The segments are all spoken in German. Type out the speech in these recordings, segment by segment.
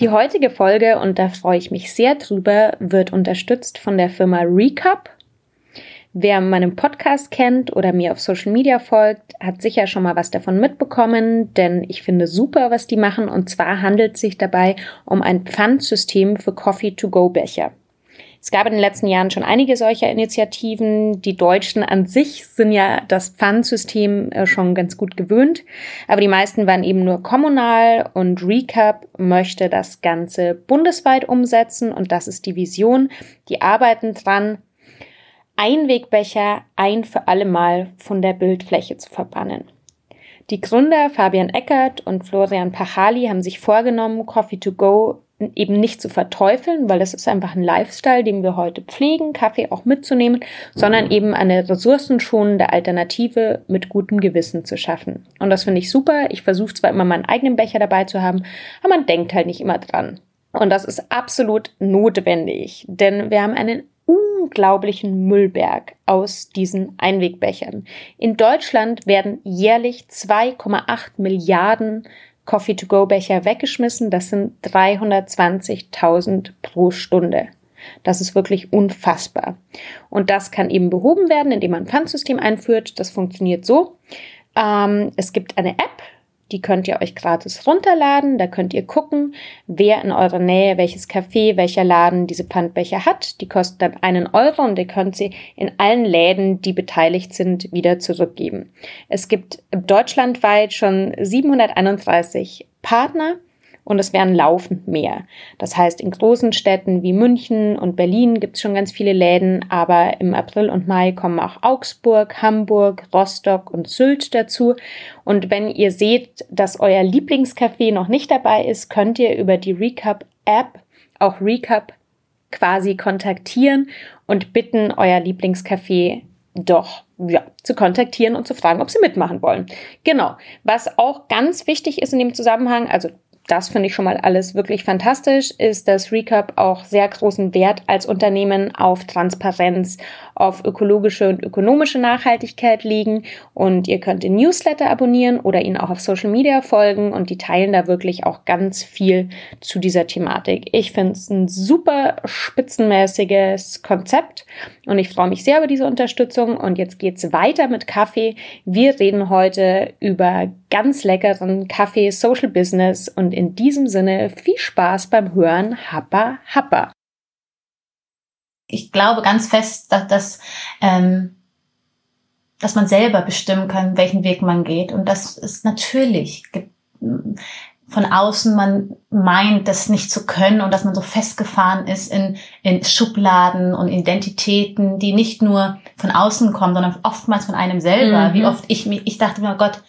Die heutige Folge, und da freue ich mich sehr drüber, wird unterstützt von der Firma Recup. Wer meinen Podcast kennt oder mir auf Social Media folgt, hat sicher schon mal was davon mitbekommen, denn ich finde super, was die machen. Und zwar handelt es sich dabei um ein Pfandsystem für Coffee-to-go-Becher. Es gab in den letzten Jahren schon einige solcher Initiativen. Die Deutschen an sich sind ja das Pfandsystem schon ganz gut gewöhnt, aber die meisten waren eben nur kommunal und Recup möchte das Ganze bundesweit umsetzen und das ist die Vision. Die arbeiten dran, Einwegbecher ein für alle Mal von der Bildfläche zu verbannen. Die Gründer Fabian Eckert und Florian Pachali haben sich vorgenommen, Coffee to go eben nicht zu verteufeln, weil das ist einfach ein Lifestyle, den wir heute pflegen, Kaffee auch mitzunehmen, sondern eben eine ressourcenschonende Alternative mit gutem Gewissen zu schaffen. Und das finde ich super. Ich versuche zwar immer meinen eigenen Becher dabei zu haben, aber man denkt halt nicht immer dran. Und das ist absolut notwendig, denn wir haben einen unglaublichen Müllberg aus diesen Einwegbechern. In Deutschland werden jährlich 2,8 Milliarden Coffee-to-go-Becher weggeschmissen. Das sind 320.000 pro Stunde. Das ist wirklich unfassbar. Und das kann eben behoben werden, indem man ein Pfandsystem einführt. Das funktioniert so. Es gibt eine App, die könnt ihr euch gratis runterladen. Da könnt ihr gucken, wer in eurer Nähe, welches Café, welcher Laden diese Pfandbecher hat. Die kosten dann 1 Euro und ihr könnt sie in allen Läden, die beteiligt sind, wieder zurückgeben. Es gibt deutschlandweit schon 731 Partner und es werden laufend mehr. Das heißt, in großen Städten wie München und Berlin gibt es schon ganz viele Läden, aber im April und Mai kommen auch Augsburg, Hamburg, Rostock und Sylt dazu. Und wenn ihr seht, dass euer Lieblingscafé noch nicht dabei ist, könnt ihr über die Recup-App auch Recup quasi kontaktieren und bitten, euer Lieblingscafé doch zu kontaktieren und zu fragen, ob sie mitmachen wollen. Genau, was auch ganz wichtig ist in dem Zusammenhang, also das finde ich schon mal alles wirklich fantastisch, ist, dass Recup auch sehr großen Wert als Unternehmen auf Transparenz, auf ökologische und ökonomische Nachhaltigkeit legen. Und ihr könnt den Newsletter abonnieren oder ihn auch auf Social Media folgen. Und die teilen da wirklich auch ganz viel zu dieser Thematik. Ich finde es ein super spitzenmäßiges Konzept und ich freue mich sehr über diese Unterstützung. Und jetzt geht's weiter mit Kaffee. Wir reden heute über ganz leckeren Kaffee, Social Business und in diesem Sinne viel Spaß beim Hören. Happa, happa. Ich glaube ganz fest, dass man selber bestimmen kann, welchen Weg man geht. Und das ist natürlich von außen, man meint, das nicht zu können und dass man so festgefahren ist in Schubladen und Identitäten, die nicht nur von außen kommen, sondern oftmals von einem selber. Mhm. Wie oft ich dachte mir, oh Gott,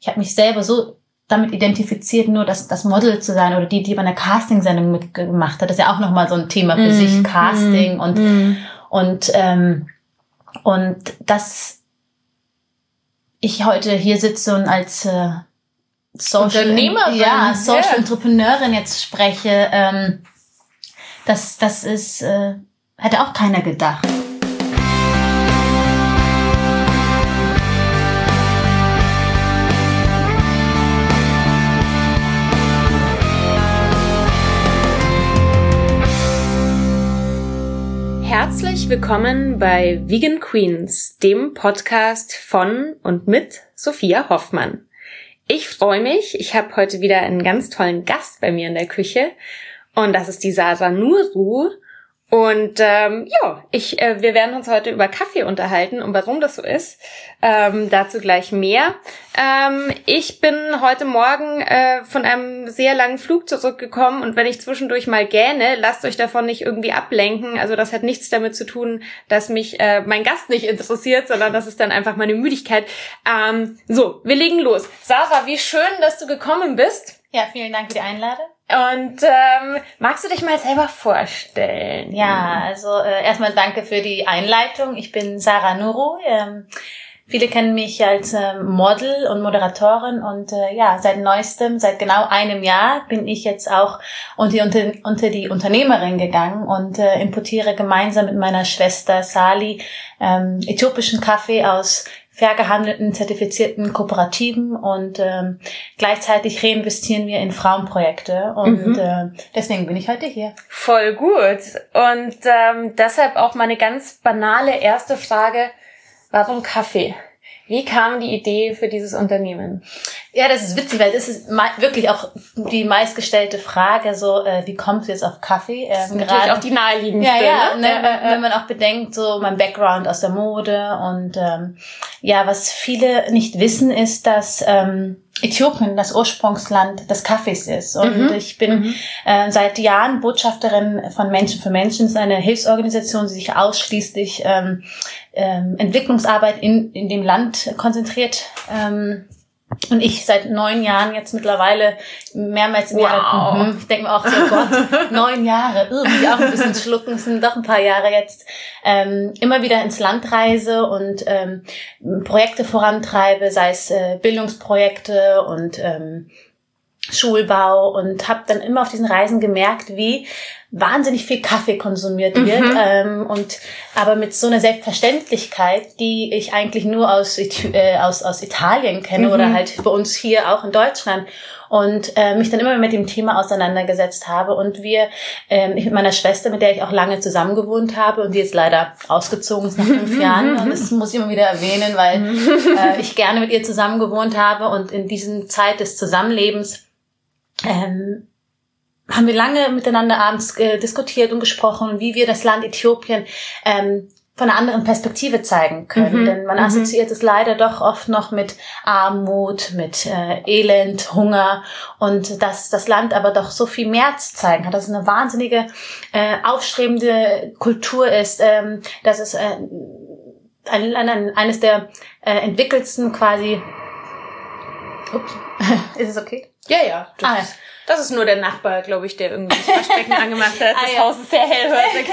ich habe mich selber so damit identifiziert, nur das Model zu sein oder die bei einer Casting-Sendung mitgemacht hat. Das ist ja auch nochmal so ein Thema für sich, Casting und dass ich heute hier sitze und als Social Entrepreneurin jetzt spreche, das ist, hätte auch keiner gedacht. Herzlich willkommen bei Vegan Queens, dem Podcast von und mit Sophia Hoffmann. Ich freue mich, ich habe heute wieder einen ganz tollen Gast bei mir in der Küche und das ist die Sara Nuru. Und wir werden uns heute über Kaffee unterhalten und warum das so ist. Dazu gleich mehr. Ich bin heute Morgen von einem sehr langen Flug zurückgekommen und wenn ich zwischendurch mal gähne, lasst euch davon nicht irgendwie ablenken. Also das hat nichts damit zu tun, dass mich mein Gast nicht interessiert, sondern das ist dann einfach meine Müdigkeit. So, wir legen los. Sara, wie schön, dass du gekommen bist. Ja, vielen Dank für die Einladung. Und magst du dich mal selber vorstellen? Ja, also erstmal danke für die Einleitung. Ich bin Sara Nuru. Viele kennen mich als Model und Moderatorin und seit genau einem Jahr bin ich jetzt auch unter die Unternehmerin gegangen und importiere gemeinsam mit meiner Schwester Sally äthiopischen Kaffee aus fair gehandelten, zertifizierten Kooperativen und gleichzeitig reinvestieren wir in Frauenprojekte und deswegen bin ich heute hier. Voll gut und deshalb auch meine ganz banale erste Frage, warum Kaffee? Wie kam die Idee für dieses Unternehmen? Ja, das ist witzig, weil das ist wirklich auch die meistgestellte Frage, so wie kommst du jetzt auf Kaffee? Das ist natürlich auch die naheliegendste. Ja, ne? Wenn man auch bedenkt, so mein Background aus der Mode und ja, was viele nicht wissen, ist, dass Äthiopien das Ursprungsland des Kaffees ist. Und ich bin seit Jahren Botschafterin von Menschen für Menschen. Das ist eine Hilfsorganisation, die sich ausschließlich Entwicklungsarbeit in dem Land konzentriert. Und ich seit 9 Jahren jetzt mittlerweile mehrmals im Jahr. Ich denke mir auch so, Gott, 9 Jahre, irgendwie auch ein bisschen schlucken, es sind doch ein paar Jahre jetzt, immer wieder ins Land reise und Projekte vorantreibe, sei es Bildungsprojekte und Schulbau und habe dann immer auf diesen Reisen gemerkt, wie wahnsinnig viel Kaffee konsumiert wird, aber mit so einer Selbstverständlichkeit, die ich eigentlich nur aus Italien kenne oder halt bei uns hier auch in Deutschland und mich dann immer mit dem Thema auseinandergesetzt habe und ich mit meiner Schwester, mit der ich auch lange zusammen gewohnt habe und die jetzt leider ausgezogen ist nach 5 Jahren und das muss ich immer wieder erwähnen, weil ich gerne mit ihr zusammen gewohnt habe und in diesen Zeit des Zusammenlebens haben wir lange miteinander abends diskutiert und gesprochen, wie wir das Land Äthiopien von einer anderen Perspektive zeigen können. Denn man assoziiert es leider doch oft noch mit Armut, mit Elend, Hunger und dass das Land aber doch so viel mehr zu zeigen hat, dass es eine wahnsinnige, aufstrebende Kultur ist, dass es eines der entwickelsten quasi... Ups. Ist es okay? Ja. Das ist nur der Nachbar, glaube ich, der irgendwie das Waschbecken angemacht hat. Das Haus ist sehr hellhörig.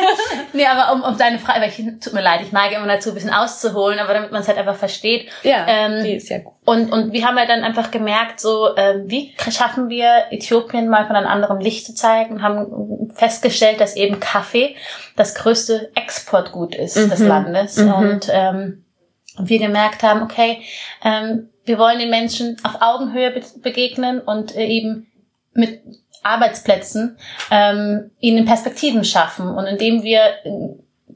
Nee, aber um deine Frage, weil tut mir leid, ich neige immer dazu, ein bisschen auszuholen, aber damit man es halt einfach versteht. Ja, die ist ja gut. Und wir haben ja dann einfach gemerkt, so wie schaffen wir Äthiopien mal von einem anderen Licht zu zeigen und haben festgestellt, dass eben Kaffee das größte Exportgut ist des Landes. Und wir gemerkt haben, okay, wir wollen den Menschen auf Augenhöhe begegnen und eben mit Arbeitsplätzen ihnen Perspektiven schaffen. Und indem wir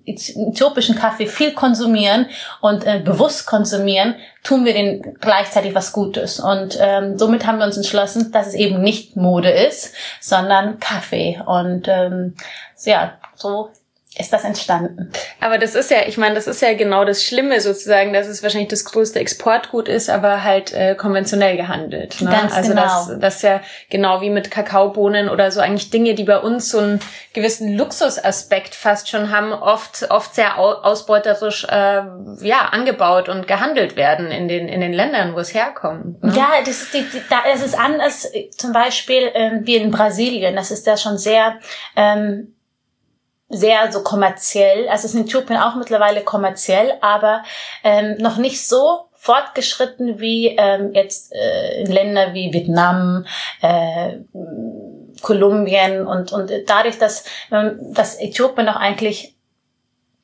äthiopischen Kaffee viel konsumieren und bewusst konsumieren, tun wir denen gleichzeitig was Gutes. Und somit haben wir uns entschlossen, dass es eben nicht Mode ist, sondern Kaffee. Und so ist das entstanden. Aber das ist ja, ich meine, das ist ja genau das Schlimme sozusagen, dass es wahrscheinlich das größte Exportgut ist, aber halt konventionell gehandelt. Ne? Ganz also genau. Das ist ja genau wie mit Kakaobohnen oder so eigentlich Dinge, die bei uns so einen gewissen Luxusaspekt fast schon haben, oft sehr ausbeuterisch angebaut und gehandelt werden in den Ländern, wo es herkommt. Ne? Ja, das ist das ist anders, zum Beispiel wie in Brasilien. Das ist da schon sehr so kommerziell, also es ist in Äthiopien auch mittlerweile kommerziell, aber noch nicht so fortgeschritten wie jetzt in Länder wie Vietnam, Kolumbien und dadurch, dass Äthiopien auch eigentlich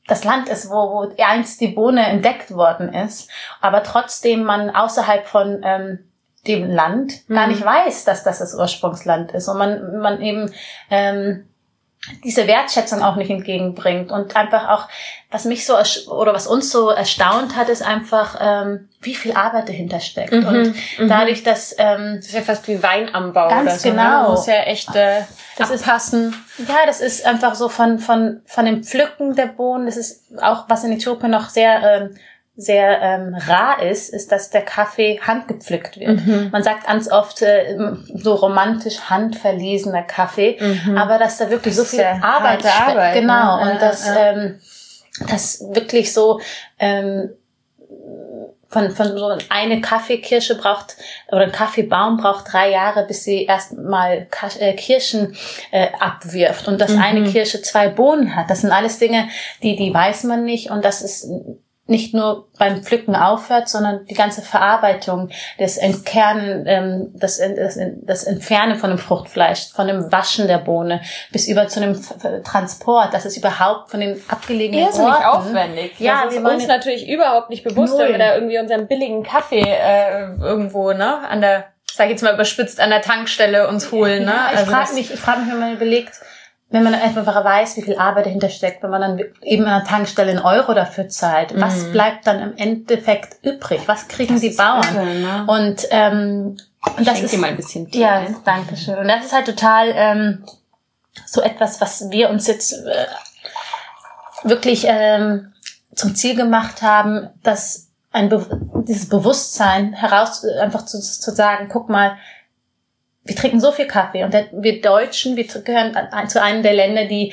das Land ist, wo einst die Bohne entdeckt worden ist, aber trotzdem man außerhalb von dem Land gar nicht weiß, dass das Ursprungsland ist und man eben diese Wertschätzung auch nicht entgegenbringt und einfach auch, was mich so oder was uns so erstaunt hat, ist einfach, wie viel Arbeit dahinter steckt und dadurch, dass das ist ja fast wie Weinanbau ganz oder so, genau, man muss ja echt abpassen. Das ist einfach so von dem Pflücken der Bohnen. Das ist auch, was in Äthiopien noch sehr rar ist, dass der Kaffee handgepflückt wird. Man sagt ganz oft so romantisch handverlesener Kaffee, aber dass da wirklich so viel Arbeit steckt. Genau, und das wirklich so von so eine Kaffeekirsche braucht oder ein Kaffeebaum braucht 3 Jahre, bis sie erstmal Kirschen abwirft und dass eine Kirsche 2 Bohnen hat. Das sind alles Dinge, die weiß man nicht und das ist nicht nur beim Pflücken aufhört, sondern die ganze Verarbeitung, das Entkernen, das Entfernen von dem Fruchtfleisch, von dem Waschen der Bohne bis über zu dem Transport, dass es überhaupt von den abgelegenen Orten... Irrsinnig aufwendig. Ja, das ist uns natürlich überhaupt nicht bewusst, wenn wir da irgendwie unseren billigen Kaffee irgendwo, ne, an der, sag ich jetzt mal überspitzt, an der Tankstelle uns holen, ne? Ja, ich frage mich, wenn man überlegt... Wenn man einfach weiß, wie viel Arbeit dahinter steckt, wenn man dann eben an der Tankstelle einen Euro dafür zahlt, was bleibt dann im Endeffekt übrig? Was kriegen die Bauern? Irre, ne? Und das ist dir mal ein bisschen Tee, ja, ne? Danke schön. Und das ist halt total so etwas, was wir uns jetzt wirklich zum Ziel gemacht haben, dass dieses Bewusstsein einfach zu sagen, guck mal, wir trinken so viel Kaffee und wir Deutschen, wir gehören zu einem der Länder, die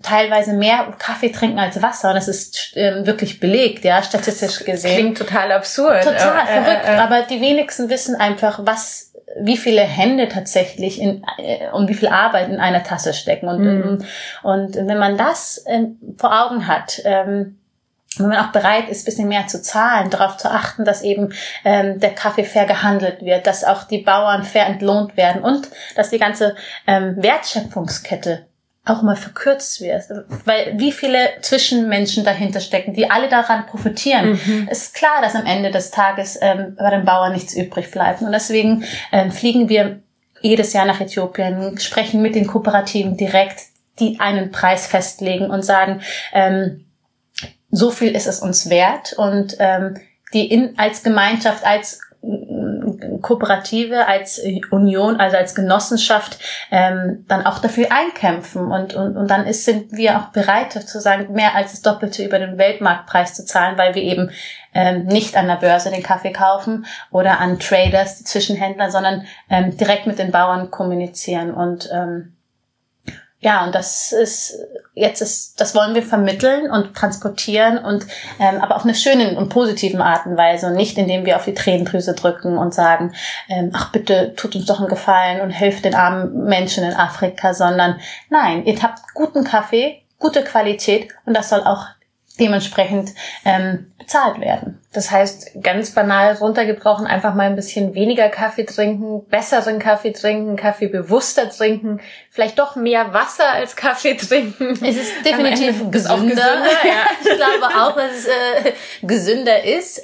teilweise mehr Kaffee trinken als Wasser, und das ist wirklich belegt, ja, statistisch gesehen. Klingt total absurd. Total verrückt, aber die wenigsten wissen einfach, wie viele Hände tatsächlich und wie viel Arbeit in einer Tasse stecken, und wenn man das vor Augen hat, wenn man auch bereit ist, ein bisschen mehr zu zahlen, darauf zu achten, dass eben der Kaffee fair gehandelt wird, dass auch die Bauern fair entlohnt werden und dass die ganze Wertschöpfungskette auch mal verkürzt wird. Weil wie viele Zwischenmenschen dahinter stecken, die alle daran profitieren. Es ist klar, dass am Ende des Tages bei den Bauern nichts übrig bleibt. Und deswegen fliegen wir jedes Jahr nach Äthiopien, sprechen mit den Kooperativen direkt, die einen Preis festlegen und sagen, so viel ist es uns wert, und als Gemeinschaft, als Kooperative, als Union, also als Genossenschaft dann auch dafür einkämpfen, und dann sind wir auch bereit zu sagen, mehr als das Doppelte über den Weltmarktpreis zu zahlen, weil wir eben nicht an der Börse den Kaffee kaufen oder an Traders, die Zwischenhändler, sondern direkt mit den Bauern kommunizieren, und ja, und das wollen wir vermitteln und transportieren, und aber auf eine schöne und positiven Art und Weise, und nicht indem wir auf die Tränendrüse drücken und sagen, ach bitte, tut uns doch einen Gefallen und helft den armen Menschen in Afrika, sondern nein, ihr habt guten Kaffee, gute Qualität, und das soll auch dementsprechend bezahlt werden. Das heißt, ganz banal runtergebrochen, einfach mal ein bisschen weniger Kaffee trinken, besseren Kaffee trinken, Kaffee bewusster trinken, vielleicht doch mehr Wasser als Kaffee trinken. Es ist definitiv gesünder. Ja. Ich glaube auch, dass es gesünder ist.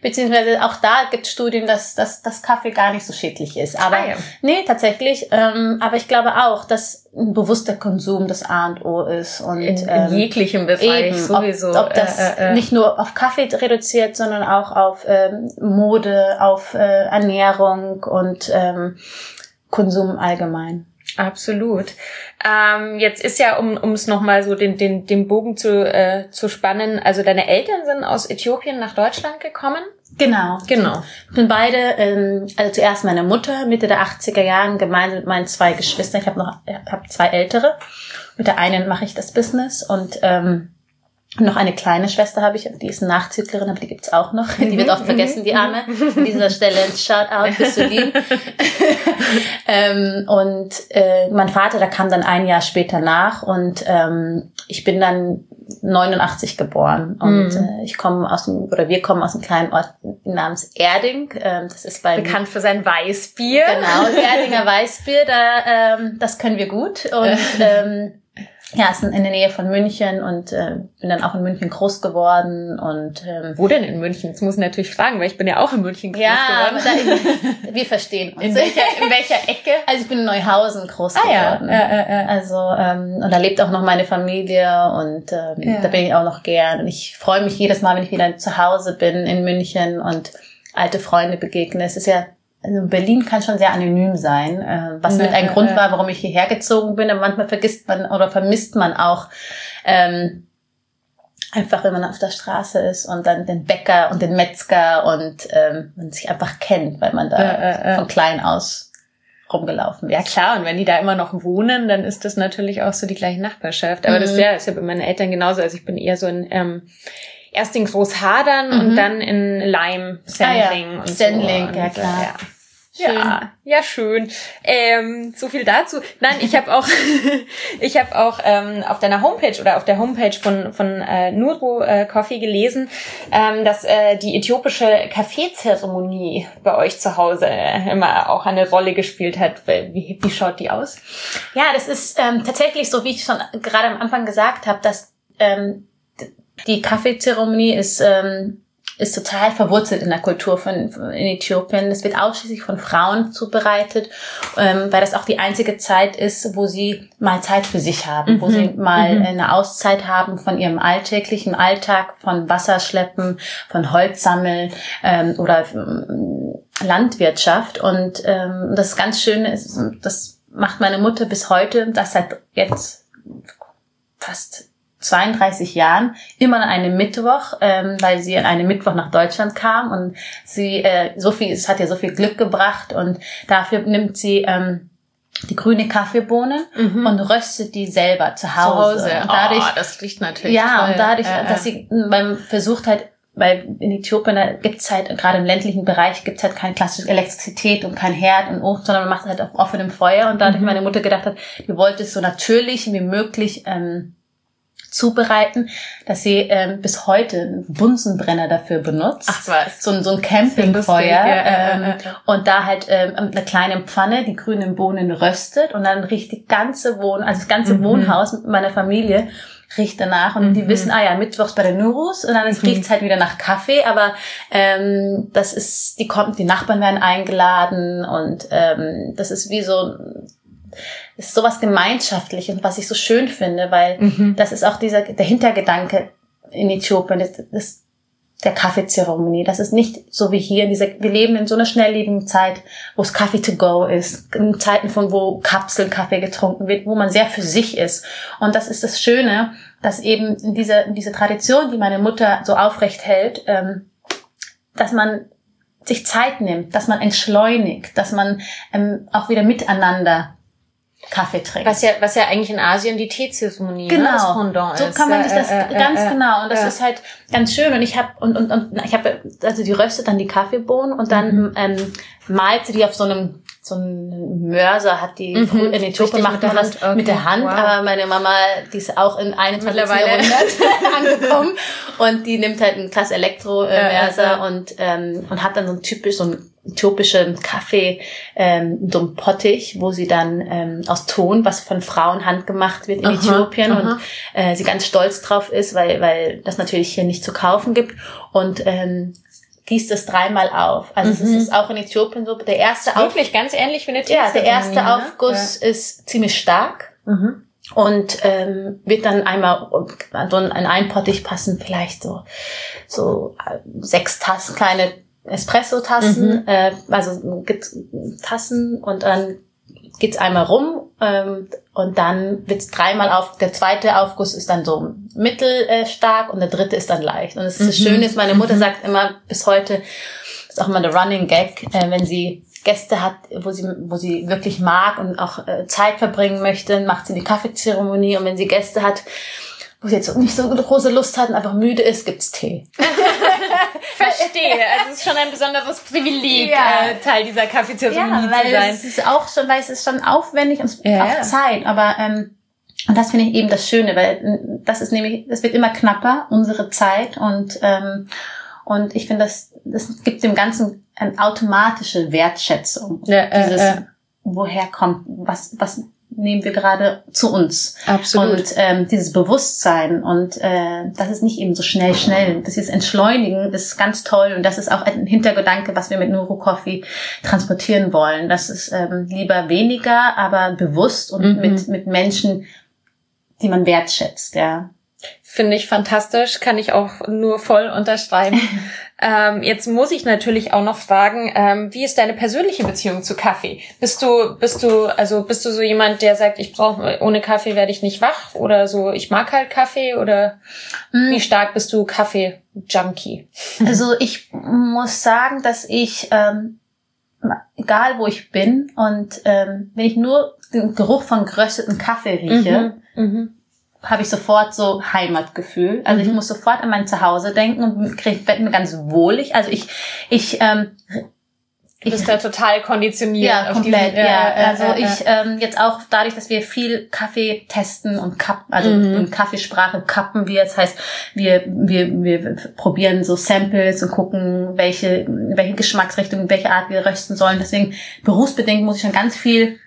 Beziehungsweise auch da gibt es Studien, dass Kaffee gar nicht so schädlich ist. Aber nee, tatsächlich. Aber ich glaube auch, dass ein bewusster Konsum das A und O ist. Und in jeglichem Bereich eben, sowieso. Ob das nicht nur auf Kaffee reduziert, sondern auch auf Mode, auf Ernährung und Konsum allgemein. Absolut. Jetzt ist ja, um es nochmal so den Bogen zu spannen, also deine Eltern sind aus Äthiopien nach Deutschland gekommen? Genau. Ich bin beide, also zuerst meine Mutter, Mitte der 80er Jahren, gemeinsam mit meinen zwei Geschwistern. Ich habe zwei ältere. Mit der einen mache ich das Business, und noch eine kleine Schwester habe ich, die ist eine Nachzüglerin, aber die gibt's auch noch. Die wird oft vergessen, die Arme. An dieser Stelle ein Shoutout bis zu lieb. Mein Vater, der kam dann ein Jahr später nach, und ich bin dann 1989 geboren, und wir kommen aus einem kleinen Ort namens Erding. Das ist bekannt für sein Weißbier. Genau, das Erdinger Weißbier, das können wir gut, und ja, ist in der Nähe von München, und bin dann auch in München groß geworden. Und wo denn in München? Das muss ich natürlich fragen, weil ich bin ja auch in München groß geworden. Ja, wir verstehen uns. In welcher Ecke? Also ich bin in Neuhausen groß geworden. Ja. Also und da lebt auch noch meine Familie, und da bin ich auch noch gern. Und ich freue mich jedes Mal, wenn ich wieder zu Hause bin in München und alte Freunde begegne. Es ist ja... Also Berlin kann schon sehr anonym sein, was mit ein Grund war, warum ich hierher gezogen bin. Aber manchmal vergisst man oder vermisst man auch einfach, wenn man auf der Straße ist und dann den Bäcker und den Metzger, und man sich einfach kennt, weil man da von klein aus rumgelaufen ist. Ja klar, und wenn die da immer noch wohnen, dann ist das natürlich auch so die gleiche Nachbarschaft. Aber das ist ja bei meinen Eltern genauso. Also ich bin eher so ein... erst in Großhadern und dann in Lime-Sandling. Und Sandling, so. Ja, klar. Ja. Schön. Ja, schön. So viel dazu. Nein, ich habe auch auf deiner Homepage oder auf der Homepage von Nuru Coffee gelesen, dass die äthiopische Kaffeezeremonie bei euch zu Hause immer auch eine Rolle gespielt hat. Wie schaut die aus? Ja, das ist tatsächlich so, wie ich schon gerade am Anfang gesagt habe, dass die Kaffeezeremonie ist total verwurzelt in der Kultur in Äthiopien. Es wird ausschließlich von Frauen zubereitet, weil das auch die einzige Zeit ist, wo sie mal Zeit für sich haben, wo sie mal eine Auszeit haben von ihrem alltäglichen Alltag, von Wasserschleppen, von Holzsammeln oder Landwirtschaft. Und das ist ganz schön, das macht meine Mutter bis heute, das seit jetzt fast 32 Jahren, immer an einem Mittwoch, weil sie an einem Mittwoch nach Deutschland kam und sie es hat ihr so viel Glück gebracht, und dafür nimmt sie die grüne Kaffeebohne und röstet die selber zu Hause. Und dadurch, das riecht natürlich toll. Und dadurch, dass sie beim versucht hat, weil in Äthiopien gibt's halt, gerade im ländlichen Bereich, gibt's halt keine klassische Elektrizität und kein Herd und Ofen, sondern man macht es halt auf offenem Feuer, und dadurch meine Mutter gedacht hat, die wollte es so natürlich wie möglich zubereiten, dass sie bis heute einen Bunsenbrenner dafür benutzt. Ach was. So ein Campingfeuer. Und da halt eine kleine Pfanne die grünen Bohnen röstet, und dann riecht das ganze Wohnhaus mit meiner Familie riecht danach, und die wissen, mittwochs bei den Nurus, und dann riecht's halt wieder nach Kaffee, aber die Nachbarn werden eingeladen, und das ist wie so ist sowas Gemeinschaftliches, und was ich so schön finde, weil das ist auch der Hintergedanke in Äthiopien, das der Kaffeezeremonie. Das ist nicht so wie hier, wir leben in so einer schnelllebigen Zeit, wo es Kaffee to go ist, in Zeiten wo Kapselkaffee getrunken wird, wo man sehr für sich ist. Und das ist das Schöne, dass eben diese Tradition, die meine Mutter so aufrecht hält, dass man sich Zeit nimmt, dass man entschleunigt, dass man auch wieder miteinander Kaffee trinkt. Was ja eigentlich in Asien die Teezeremonie, das Pendant ist. So kann man sich das ganz genau, und das ist halt ganz schön, und ich habe die röstet dann die Kaffeebohnen, und dann malt sie die auf so einem Mörser, hat die in Äthiopien macht man das mit der Hand, aber meine Mama, die ist auch in 21. Jahrhundert angekommen, und die nimmt halt ein Glas Elektromörser und hat dann so einen äthiopischen Kaffee, so ein Pottich, wo sie dann aus Ton, was von Frauen handgemacht wird in Äthiopien, und sie ganz stolz drauf ist, weil das natürlich hier nicht zu kaufen gibt, und gießt es dreimal auf. Also es ist auch in Äthiopien so, der erste Aufguss... Wirklich ganz ähnlich wie eine Teezeremonie. Ja, der erste Aufguss ist ziemlich stark und wird dann einmal in einen Pottich passen, vielleicht so 6 Tassen, kleine Espresso-Tassen, also Tassen, und dann geht's einmal rum, und dann wird's dreimal auf. Der zweite Aufguss ist dann so mittelstark, und der dritte ist dann leicht. Und das Schöne ist, meine Mutter sagt immer bis heute, ist auch immer der Running Gag, wenn sie Gäste hat, wo sie wirklich mag und auch Zeit verbringen möchte, macht sie die Kaffeezeremonie, und wenn sie Gäste hat, wo sie jetzt nicht so große Lust hat und einfach müde ist, gibt's Tee. Verstehe. Also es ist schon ein besonderes Privileg, Teil dieser Kaffeezeremonie zu sein. Es ist auch schon, weil es ist schon aufwendig und es braucht Zeit. Aber und das finde ich eben das Schöne, weil das ist nämlich, es wird immer knapper, unsere Zeit, und ich finde, das gibt dem Ganzen eine automatische Wertschätzung. Woher kommt was nehmen wir gerade zu uns. Absolut. Und dieses Bewusstsein, und das ist nicht eben so schnell. Das Entschleunigen ist ganz toll, und das ist auch ein Hintergedanke, was wir mit Nuru Coffee transportieren wollen. Das ist lieber weniger, aber bewusst und mit Menschen, die man wertschätzt, Finde ich fantastisch, kann ich auch nur voll unterschreiben. Jetzt muss ich natürlich auch noch fragen, wie ist deine persönliche Beziehung zu Kaffee? Bist du so jemand, der sagt, ohne Kaffee werde ich nicht wach, oder so, ich mag halt Kaffee, oder wie stark bist du Kaffee-Junkie? Also ich muss sagen, dass ich, egal wo ich bin, und wenn ich nur den Geruch von gerösteten Kaffee rieche, habe ich sofort so Heimatgefühl. Also ich muss sofort an mein Zuhause denken und werde mir ganz wohlig. Also ich Du bist ja total konditioniert. Ja, auf komplett. Jetzt auch dadurch, dass wir viel Kaffee testen und kappen, also in Kaffeesprache kappen wir. Das heißt, wir probieren so Samples und gucken, welche Geschmacksrichtung, welche Art wir rösten sollen. Deswegen berufsbedingt muss ich schon ganz viel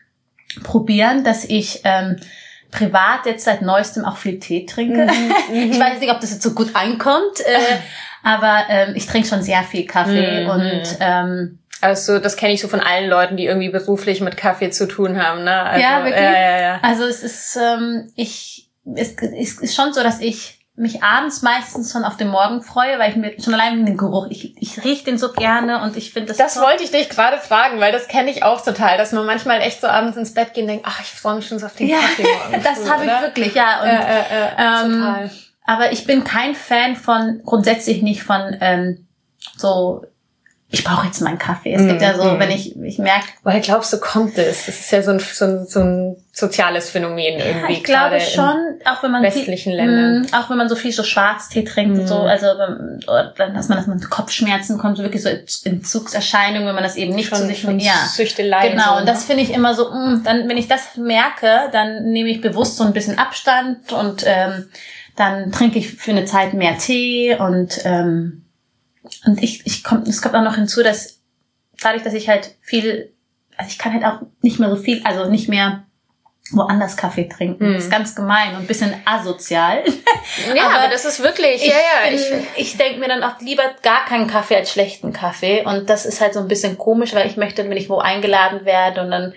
probieren, dass ich privat jetzt seit Neuestem auch viel Tee trinke. Ich weiß nicht, ob das jetzt so gut ankommt, aber ich trinke schon sehr viel Kaffee und also das kenne ich so von allen Leuten, die irgendwie beruflich mit Kaffee zu tun haben, ne? Also, ja, wirklich. Ja. Also es ist, es ist schon so, dass ich mich abends meistens schon auf den Morgen freue, weil ich mir schon allein den Geruch, ich rieche den so gerne und ich finde das... Das toll. Wollte ich dich gerade fragen, weil das kenne ich auch total, dass man manchmal echt so abends ins Bett geht und denkt, ach, ich freue mich schon so auf den Kaffee morgen. Das habe ich wirklich, ja. Und, total. Aber ich bin kein Fan von, grundsätzlich nicht von so... Ich brauche jetzt meinen Kaffee. Es gibt ja so, wenn ich merke... Woher glaubst du, kommt das? Das ist ja so ein soziales Phänomen irgendwie. Ich glaube schon, auch wenn man westlichen Ländern, auch wenn man so viel so Schwarztee trinkt und so, also dann dass man mit Kopfschmerzen kommt, so wirklich so Entzugserscheinungen, wenn man das eben nicht schon, zu sich nimmt. Ja, Süchteleien. Genau. So, und das finde ich immer so. Dann, wenn ich das merke, dann nehme ich bewusst so ein bisschen Abstand und dann trinke ich für eine Zeit mehr Tee und es kommt auch noch hinzu, dass dadurch, dass ich halt viel, also ich kann halt auch nicht mehr so viel, also nicht mehr woanders Kaffee trinken. Das ist ganz gemein und ein bisschen asozial. Ja, aber das ist wirklich, ich denke mir dann auch lieber gar keinen Kaffee als schlechten Kaffee. Und das ist halt so ein bisschen komisch, weil ich möchte, wenn ich wo eingeladen werde und dann,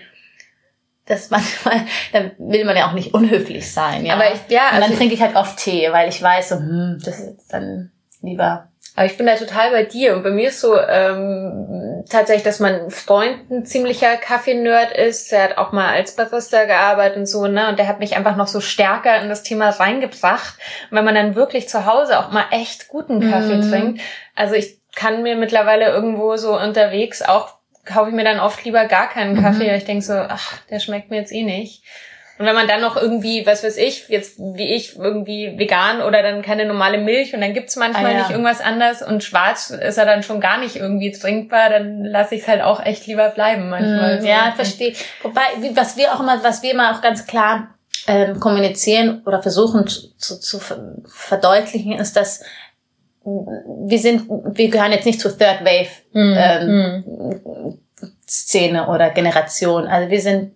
das manchmal, dann will man ja auch nicht unhöflich sein, ja. Aber dann trinke ich halt oft Tee, weil ich weiß, das ist jetzt dann lieber... Aber ich bin da total bei dir. Und bei mir ist so tatsächlich, dass mein Freund ein ziemlicher Kaffee-Nerd ist. Der hat auch mal als Barista gearbeitet und so, ne? Und der hat mich einfach noch so stärker in das Thema reingebracht. Und wenn man dann wirklich zu Hause auch mal echt guten Kaffee trinkt. Also ich kann mir mittlerweile irgendwo so unterwegs auch, kaufe ich mir dann oft lieber gar keinen Kaffee. Weil ich denke so, ach, der schmeckt mir jetzt eh nicht. Und wenn man dann noch irgendwie, was weiß ich, jetzt wie ich, irgendwie vegan oder dann keine normale Milch und dann gibt's manchmal nicht irgendwas anders und schwarz ist er dann schon gar nicht irgendwie trinkbar, dann lasse ich es halt auch echt lieber bleiben manchmal. Ja, verstehe. Wobei, was wir immer auch ganz klar kommunizieren oder versuchen zu verdeutlichen, ist, dass wir gehören jetzt nicht zur Third Wave Szene oder Generation. Also wir sind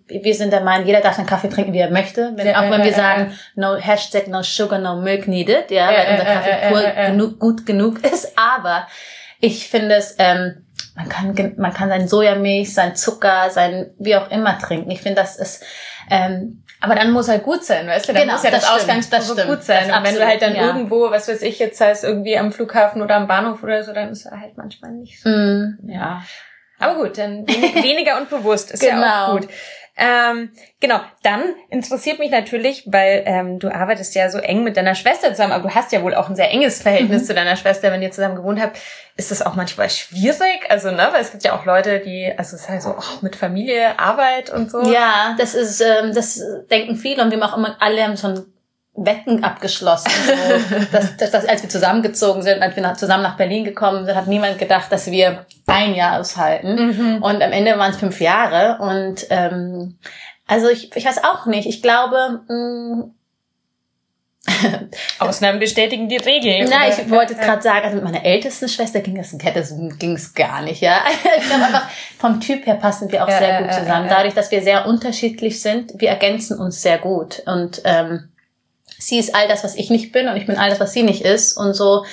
der Meinung, jeder darf einen Kaffee trinken, wie er möchte. Wenn wir sagen, no Hashtag, no sugar, no milk needed, weil unser Kaffee gut genug ist. Aber ich finde es, man kann sein Sojamilch, sein Zucker, sein wie auch immer trinken. Ich finde, das ist, aber dann muss halt gut sein, weißt du? Dann muss ja das Ausgangsprodukt gut sein. Und wenn du halt dann irgendwo, was weiß ich jetzt, heißt irgendwie am Flughafen oder am Bahnhof oder so, dann ist er halt manchmal nicht so. Ja. Aber gut, dann weniger unbewusst ist ja auch gut. Genau, dann interessiert mich natürlich, weil du arbeitest ja so eng mit deiner Schwester zusammen, aber du hast ja wohl auch ein sehr enges Verhältnis zu deiner Schwester, wenn ihr zusammen gewohnt habt. Ist das auch manchmal schwierig? Also, ne, weil es gibt ja auch Leute, die, also es ist halt so, mit Familie, Arbeit und so. Ja, das ist, das denken viele und wir machen auch immer, alle haben schon Wetten abgeschlossen. So. Das, als wir zusammengezogen sind, als wir zusammen nach Berlin gekommen sind, hat niemand gedacht, dass wir ein Jahr aushalten. Und am Ende waren es 5 Jahre. Und also ich weiß auch nicht. Ich glaube... Ausnahmen bestätigen die Regeln. Nein, ich wollte gerade sagen, also mit meiner ältesten Schwester ging es gar nicht, ja. Ich glaube einfach, vom Typ her passen wir auch sehr gut zusammen. Dadurch, dass wir sehr unterschiedlich sind, wir ergänzen uns sehr gut. Und sie ist all das, was ich nicht bin, und ich bin all das, was sie nicht ist. Und so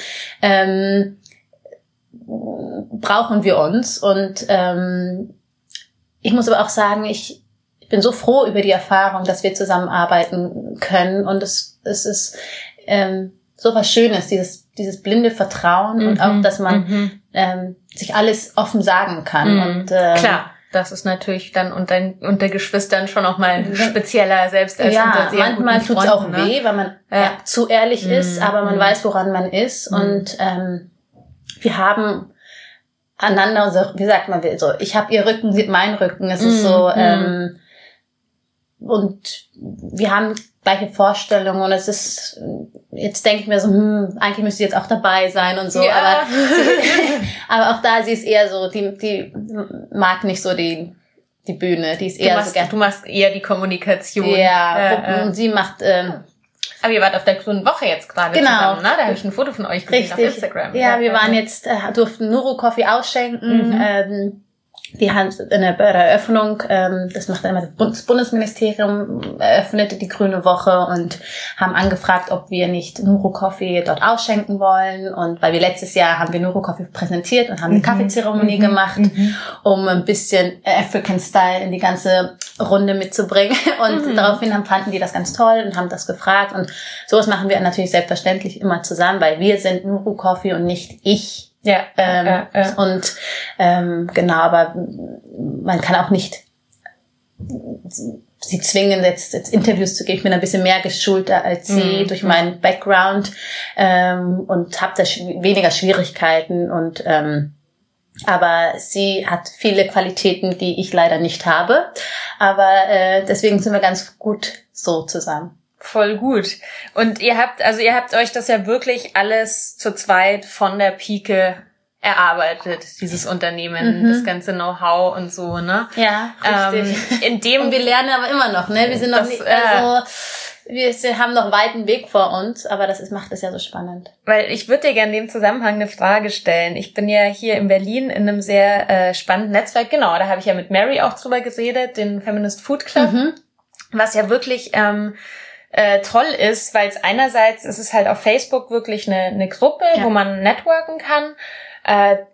brauchen wir uns. Und ich muss aber auch sagen, ich bin so froh über die Erfahrung, dass wir zusammenarbeiten können. Und es ist so was Schönes, dieses blinde Vertrauen und auch, dass man sich alles offen sagen kann. Und klar. Das ist natürlich dann unter Geschwistern schon auch mal spezieller, selbst als unter sehr manchmal tut's Freunden, auch weh, weil man zu ehrlich ist, aber man weiß, woran man ist. Und wir haben einander so, wie sagt man so, ich habe ihr Rücken, sieht mein Rücken. Es ist so und wir haben gleiche Vorstellungen und es ist, jetzt denke ich mir so, eigentlich müsste sie jetzt auch dabei sein und so, ja. aber auch da, sie ist eher so, die mag nicht so die Bühne, die ist eher du machst eher die Kommunikation. Ja. Und sie macht, aber ihr wart auf der Grünen Woche jetzt gerade zusammen, ne? Da habe ich ein Foto von euch gesehen auf Instagram. Ja, wir waren jetzt, durften Nuru Coffee ausschenken, die haben eine Eröffnung, das macht einmal das Bundesministerium, eröffnete die Grüne Woche und haben angefragt, ob wir nicht Nuru Coffee dort ausschenken wollen, und weil wir letztes Jahr haben wir Nuru Coffee präsentiert und haben eine Kaffeezeremonie gemacht, um ein bisschen African Style in die ganze Runde mitzubringen, und daraufhin fanden die das ganz toll und haben das gefragt, und sowas machen wir natürlich selbstverständlich immer zusammen, weil wir sind Nuru Coffee und nicht ich. Ja, und genau, aber man kann auch nicht sie zwingen, jetzt Interviews zu geben. Ich bin ein bisschen mehr geschulter als sie durch meinen Background und habe da weniger Schwierigkeiten, und aber sie hat viele Qualitäten, die ich leider nicht habe, aber deswegen sind wir ganz gut so zusammen. Voll gut. Und ihr habt euch das ja wirklich alles zu zweit von der Pike erarbeitet, dieses Unternehmen, das ganze Know-how und so, ne? Ja, richtig. Und wir lernen aber immer noch, ne? Wir sind noch nicht, wir haben noch einen weiten Weg vor uns, aber das macht es ja so spannend. Weil ich würde dir gerne in dem Zusammenhang eine Frage stellen. Ich bin ja hier in Berlin in einem sehr spannenden Netzwerk, genau, da habe ich ja mit Mary auch drüber geredet, den Feminist Food Club, was ja wirklich toll ist, weil es einerseits, es ist halt auf Facebook wirklich eine Gruppe, wo man networken kann.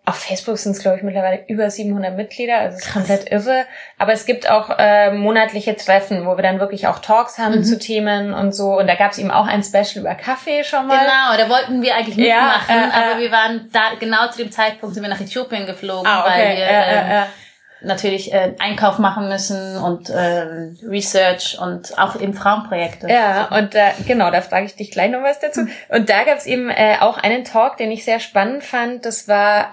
Auf Facebook sind es, glaube ich, mittlerweile über 700 Mitglieder, also es ist komplett irre. Aber es gibt auch monatliche Treffen, wo wir dann wirklich auch Talks haben zu Themen und so. Und da gab es eben auch ein Special über Kaffee schon mal. Genau, da wollten wir eigentlich mitmachen, aber wir waren da, genau zu dem Zeitpunkt sind wir nach Äthiopien geflogen, weil wir natürlich Einkauf machen müssen und Research und auch eben Frauenprojekte. Ja, und da frage ich dich gleich noch was dazu. Und da gab es eben auch einen Talk, den ich sehr spannend fand. Das war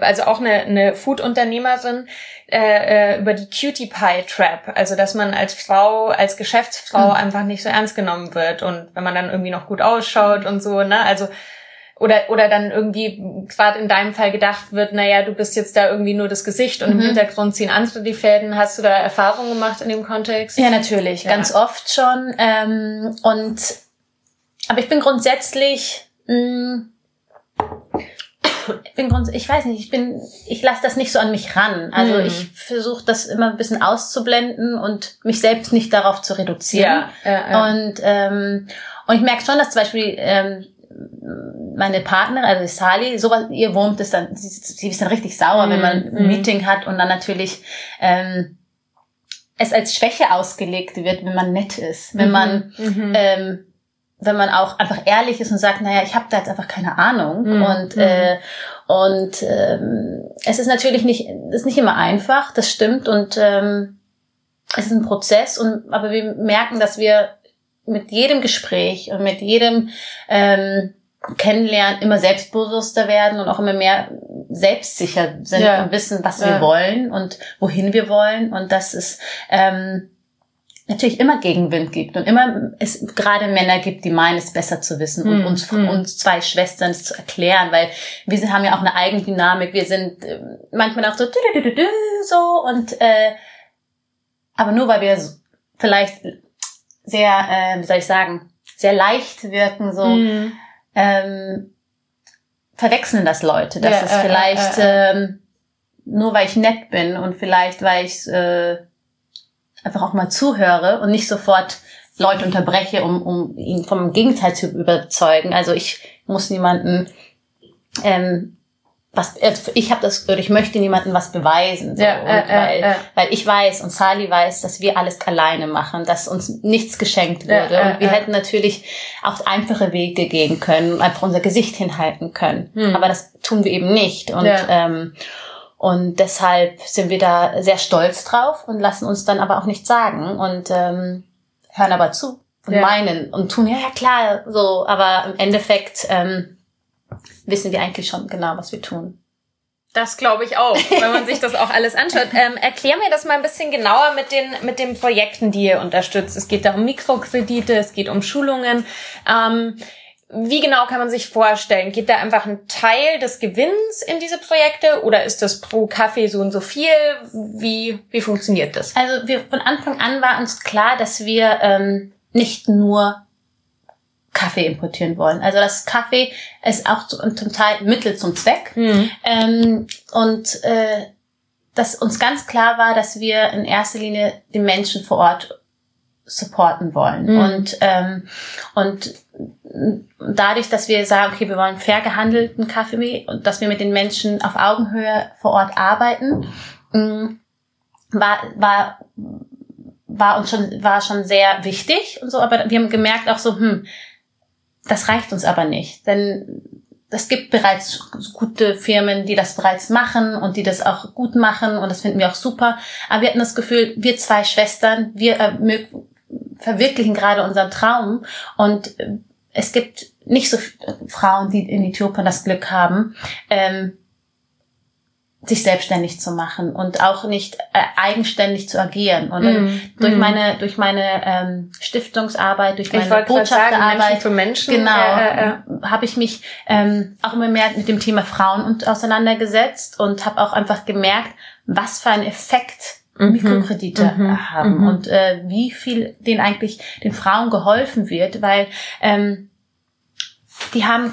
also auch eine Food-Unternehmerin über die Cutie Pie Trap. Also, dass man als Frau, als Geschäftsfrau einfach nicht so ernst genommen wird. Und wenn man dann irgendwie noch gut ausschaut und so, ne, also oder dann irgendwie gerade in deinem Fall gedacht wird, naja, du bist jetzt da irgendwie nur das Gesicht und im Hintergrund ziehen andere die Fäden. Hast du da Erfahrungen gemacht in dem Kontext? Ja, natürlich, ganz oft schon. Aber ich bin grundsätzlich, ich lasse das nicht so an mich ran. Also ich versuche das immer ein bisschen auszublenden und mich selbst nicht darauf zu reduzieren. Ja. Und ich merke schon, dass zum Beispiel meine Partnerin, also Sally, sowas, ihr wurmt es dann, sie ist dann richtig sauer, wenn man ein Meeting hat und dann natürlich es als Schwäche ausgelegt wird, wenn man nett ist, wenn man wenn man auch einfach ehrlich ist und sagt, naja, ich habe da jetzt einfach keine Ahnung, und es ist natürlich nicht immer einfach, das stimmt, und es ist ein Prozess, aber wir merken, dass wir mit jedem Gespräch und mit jedem Kennenlernen immer selbstbewusster werden und auch immer mehr selbstsicher sind und wissen, was wir wollen und wohin wir wollen, und dass es natürlich immer Gegenwind gibt und immer es gerade Männer gibt, die meinen, es besser zu wissen und uns zwei Schwestern es zu erklären, weil wir haben ja auch eine Eigendynamik, wir sind manchmal auch so und aber nur weil wir vielleicht sehr, sehr leicht wirken, so, verwechseln das Leute, dass es vielleicht, nur weil ich nett bin und vielleicht, weil ich, einfach auch mal zuhöre und nicht sofort Leute unterbreche, um ihn vom Gegenteil zu überzeugen. Also ich muss niemanden, ich möchte niemandem was beweisen, so. Weil ich weiß und Sally weiß, dass wir alles alleine machen, dass uns nichts geschenkt wurde, und wir hätten natürlich auch einfache Wege gehen können und einfach unser Gesicht hinhalten können, aber das tun wir eben nicht, und und deshalb sind wir da sehr stolz drauf und lassen uns dann aber auch nichts sagen und hören aber zu und meinen und tun ja klar so, aber im Endeffekt wissen wir eigentlich schon genau, was wir tun. Das glaube ich auch, wenn man sich das auch alles anschaut. Erklär mir das mal ein bisschen genauer mit den Projekten, die ihr unterstützt. Es geht da um Mikrokredite, es geht um Schulungen. Wie genau kann man sich vorstellen? Geht da einfach ein Teil des Gewinns in diese Projekte oder ist das pro Kaffee so und so viel? Wie funktioniert das? Also von Anfang an war uns klar, dass wir nicht nur Kaffee importieren wollen. Also das Kaffee ist auch zum Teil Mittel zum Zweck. Mhm. Dass uns ganz klar war, dass wir in erster Linie die Menschen vor Ort supporten wollen. Mhm. Und dadurch, dass wir sagen, okay, wir wollen fair gehandelten Kaffee und dass wir mit den Menschen auf Augenhöhe vor Ort arbeiten, war uns schon sehr wichtig und so. Aber wir haben gemerkt auch so, das reicht uns aber nicht, denn es gibt bereits gute Firmen, die das bereits machen und die das auch gut machen und das finden wir auch super. Aber wir hatten das Gefühl, wir zwei Schwestern, wir verwirklichen gerade unseren Traum und es gibt nicht so viele Frauen, die in Äthiopien das Glück haben, sich selbstständig zu machen und auch nicht eigenständig zu agieren. Und durch meine Stiftungsarbeit, durch meine Botschafterarbeit, Menschen für Menschen, genau, habe ich mich auch immer mehr mit dem Thema Frauen auseinandergesetzt und habe auch einfach gemerkt, was für einen Effekt Mikrokredite haben und wie viel denen eigentlich den Frauen geholfen wird, weil die haben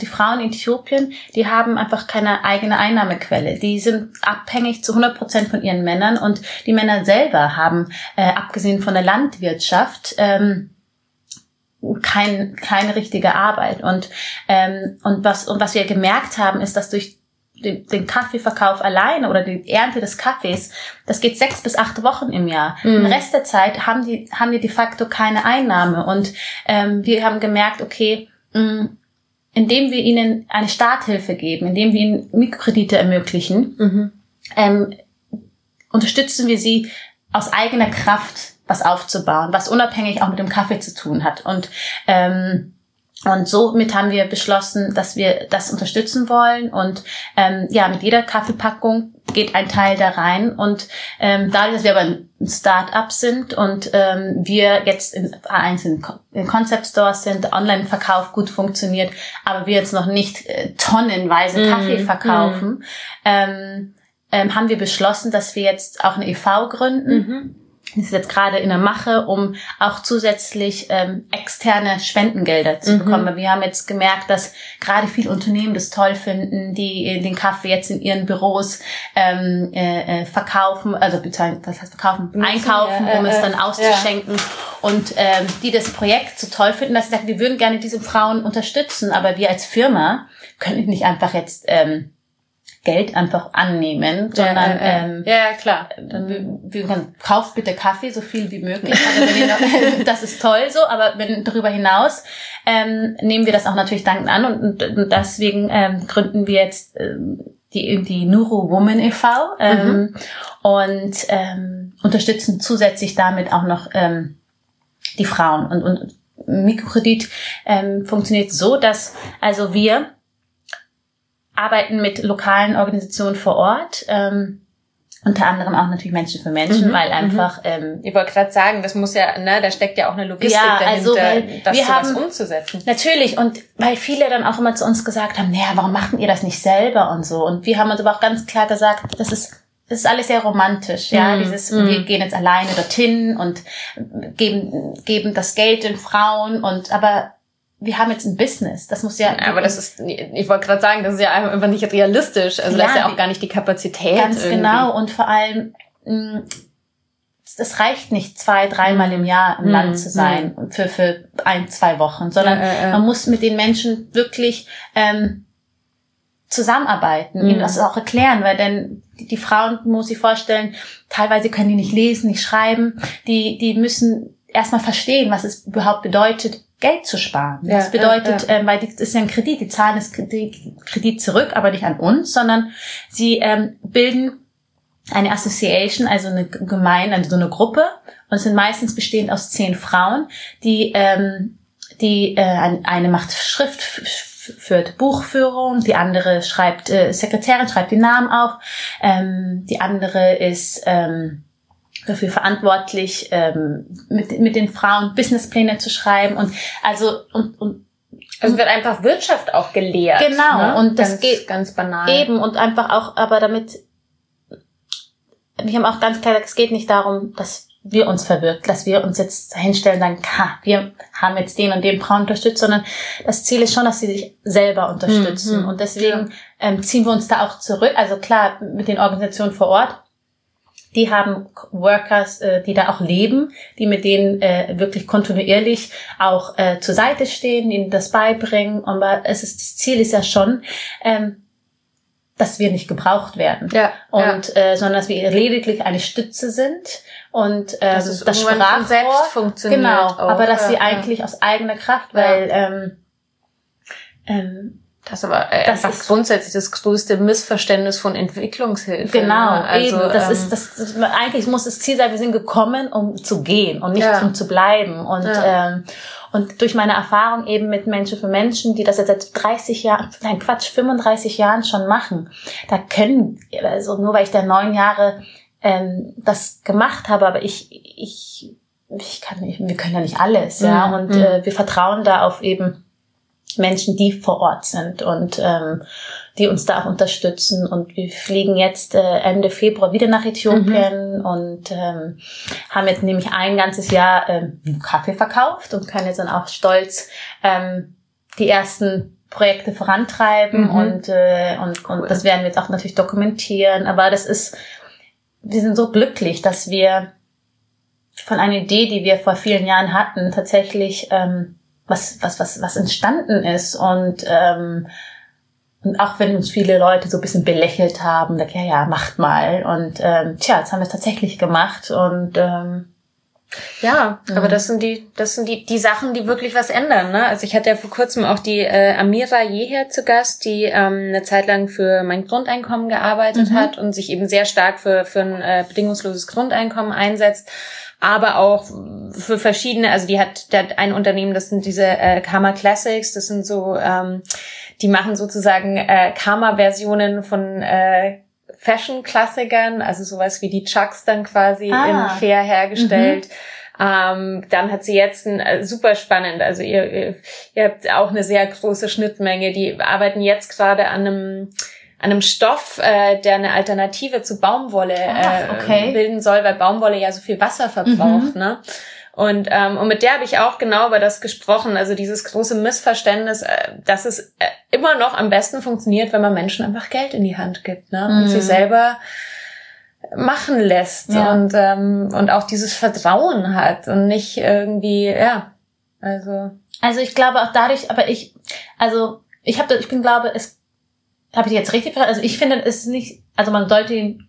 die Frauen in Äthiopien, die haben einfach keine eigene Einnahmequelle. Die sind abhängig zu 100% von ihren Männern und die Männer selber haben, abgesehen von der Landwirtschaft, keine richtige Arbeit. Und was wir gemerkt haben, ist, dass durch den Kaffeeverkauf alleine oder die Ernte des Kaffees, das geht 6 bis 8 Wochen im Jahr. Den Rest der Zeit haben die de facto keine Einnahme. Und wir haben gemerkt, okay, indem wir ihnen eine Starthilfe geben, indem wir ihnen Mikrokredite ermöglichen, unterstützen wir sie aus eigener Kraft, was aufzubauen, was unabhängig auch mit dem Kaffee zu tun hat. Und somit haben wir beschlossen, dass wir das unterstützen wollen und mit jeder Kaffeepackung geht ein Teil da rein und dadurch, dass wir aber ein Start-up sind und wir jetzt in einzelnen Concept-Stores sind, Online-Verkauf gut funktioniert, aber wir jetzt noch nicht tonnenweise Kaffee verkaufen, haben wir beschlossen, dass wir jetzt auch eine e.V. gründen. Das ist jetzt gerade in der Mache, um auch zusätzlich externe Spendengelder zu bekommen. Weil wir haben jetzt gemerkt, dass gerade viele Unternehmen das toll finden, die den Kaffee jetzt in ihren Büros verkaufen, also was heißt verkaufen, einkaufen, um es dann auszuschenken. Ja. Und die das Projekt so toll finden, dass sie sagen, wir würden gerne diese Frauen unterstützen, aber wir als Firma können nicht einfach jetzt Geld einfach annehmen, sondern klar. Kauft bitte Kaffee so viel wie möglich. Also das ist toll so, aber darüber hinaus nehmen wir das auch natürlich dankend an und deswegen gründen wir jetzt die Nuru Woman e.V. Und unterstützen zusätzlich damit auch noch die Frauen. Und Mikrokredit funktioniert so, dass also wir arbeiten mit lokalen Organisationen vor Ort, unter anderem auch natürlich Menschen für Menschen, weil einfach... ich wollte gerade sagen, das muss ja, da steckt ja auch eine Logistik dahinter, also, das umzusetzen. Natürlich, und weil viele dann auch immer zu uns gesagt haben, warum macht ihr das nicht selber und so. Und wir haben uns aber auch ganz klar gesagt, das ist alles sehr romantisch, wir gehen jetzt alleine dorthin und geben das Geld den Frauen aber wir haben jetzt ein Business, das muss ja... Aber das ist, ich wollte gerade sagen, das ist ja einfach nicht realistisch, also da ist ja auch gar nicht die Kapazität. Ganz irgendwie. Genau, und vor allem, das reicht nicht 2-3 Mal im Jahr im Land zu sein, für 1-2 Wochen, sondern man muss mit den Menschen wirklich zusammenarbeiten, ihnen das auch erklären, weil dann die Frauen, muss ich vorstellen, teilweise können die nicht lesen, nicht schreiben, die müssen erstmal verstehen, was es überhaupt bedeutet, Geld zu sparen. Ja, das bedeutet, weil das ist ja ein Kredit, die zahlen das Kredit zurück, aber nicht an uns, sondern sie bilden eine Association, also eine Gemeinde, also so eine Gruppe und sind meistens bestehend aus 10 Frauen, die eine macht Schrift führt Buchführung, die andere schreibt Sekretärin, schreibt die Namen auf, die andere ist dafür verantwortlich, mit den Frauen Businesspläne zu schreiben und also also wird einfach Wirtschaft auch gelehrt. Genau, ne? Und das ganz, geht ganz banal. Eben, und einfach auch, aber damit, wir haben auch ganz klar gesagt, es geht nicht darum, dass wir uns verwirkt, dass wir uns jetzt hinstellen und sagen, ha, wir haben jetzt den und den Frauen unterstützt, sondern das Ziel ist schon, dass sie sich selber unterstützen. Und deswegen ziehen wir uns da auch zurück. Also klar, mit den Organisationen vor Ort, die haben Workers, die da auch leben, die mit denen wirklich kontinuierlich auch zur Seite stehen, ihnen das beibringen. Aber es ist, das Ziel ist ja schon, dass wir nicht gebraucht werden, sondern dass wir lediglich eine Stütze sind und das Sprachrohr selbst funktioniert. Genau, auch, aber dass sie eigentlich aus eigener Kraft, weil das aber das ist grundsätzlich das größte Missverständnis von Entwicklungshilfe. Genau, also, eben. Das ist, das, eigentlich muss das Ziel sein, wir sind gekommen, um zu gehen und nicht um zu bleiben. Und, und durch meine Erfahrung eben mit Menschen für Menschen, die das jetzt seit 30 Jahren, nein Quatsch, 35 Jahren schon machen, da können, also nur weil ich da 9 Jahre das gemacht habe, aber ich kann nicht, wir können ja nicht alles, und wir vertrauen da auf eben Menschen, die vor Ort sind und die uns da auch unterstützen. Und wir fliegen jetzt Ende Februar wieder nach Äthiopien und haben jetzt nämlich ein ganzes Jahr Kaffee verkauft und können jetzt dann auch stolz die ersten Projekte vorantreiben und das werden wir jetzt auch natürlich dokumentieren. Aber das ist, wir sind so glücklich, dass wir von einer Idee, die wir vor vielen Jahren hatten, tatsächlich was entstanden ist und auch wenn uns viele Leute so ein bisschen belächelt haben, da ja, macht mal und jetzt haben wir es tatsächlich gemacht und aber das sind die Sachen, die wirklich was ändern, ne? Also ich hatte ja vor kurzem auch die Amira Jeher zu Gast, die eine Zeit lang für mein Grundeinkommen gearbeitet hat und sich eben sehr stark für ein bedingungsloses Grundeinkommen einsetzt. Aber auch für verschiedene, also die hat ein Unternehmen, das sind diese Karma Classics, das sind so, die machen sozusagen Karma-Versionen von Fashion-Klassikern, also sowas wie die Chucks dann quasi in Fair hergestellt. Dann hat sie jetzt ein super spannend, also ihr habt auch eine sehr große Schnittmenge, die arbeiten jetzt gerade an einem Stoff, der eine Alternative zu Baumwolle bilden soll, weil Baumwolle ja so viel Wasser verbraucht, ne? Und mit der habe ich auch genau über das gesprochen, also dieses große Missverständnis, dass es immer noch am besten funktioniert, wenn man Menschen einfach Geld in die Hand gibt, ne? Und sie selber machen lässt und auch dieses Vertrauen hat und nicht irgendwie, Also ich glaube auch dadurch, aber habe ich jetzt richtig verstanden? Also ich finde, es ist nicht, also man sollte ihnen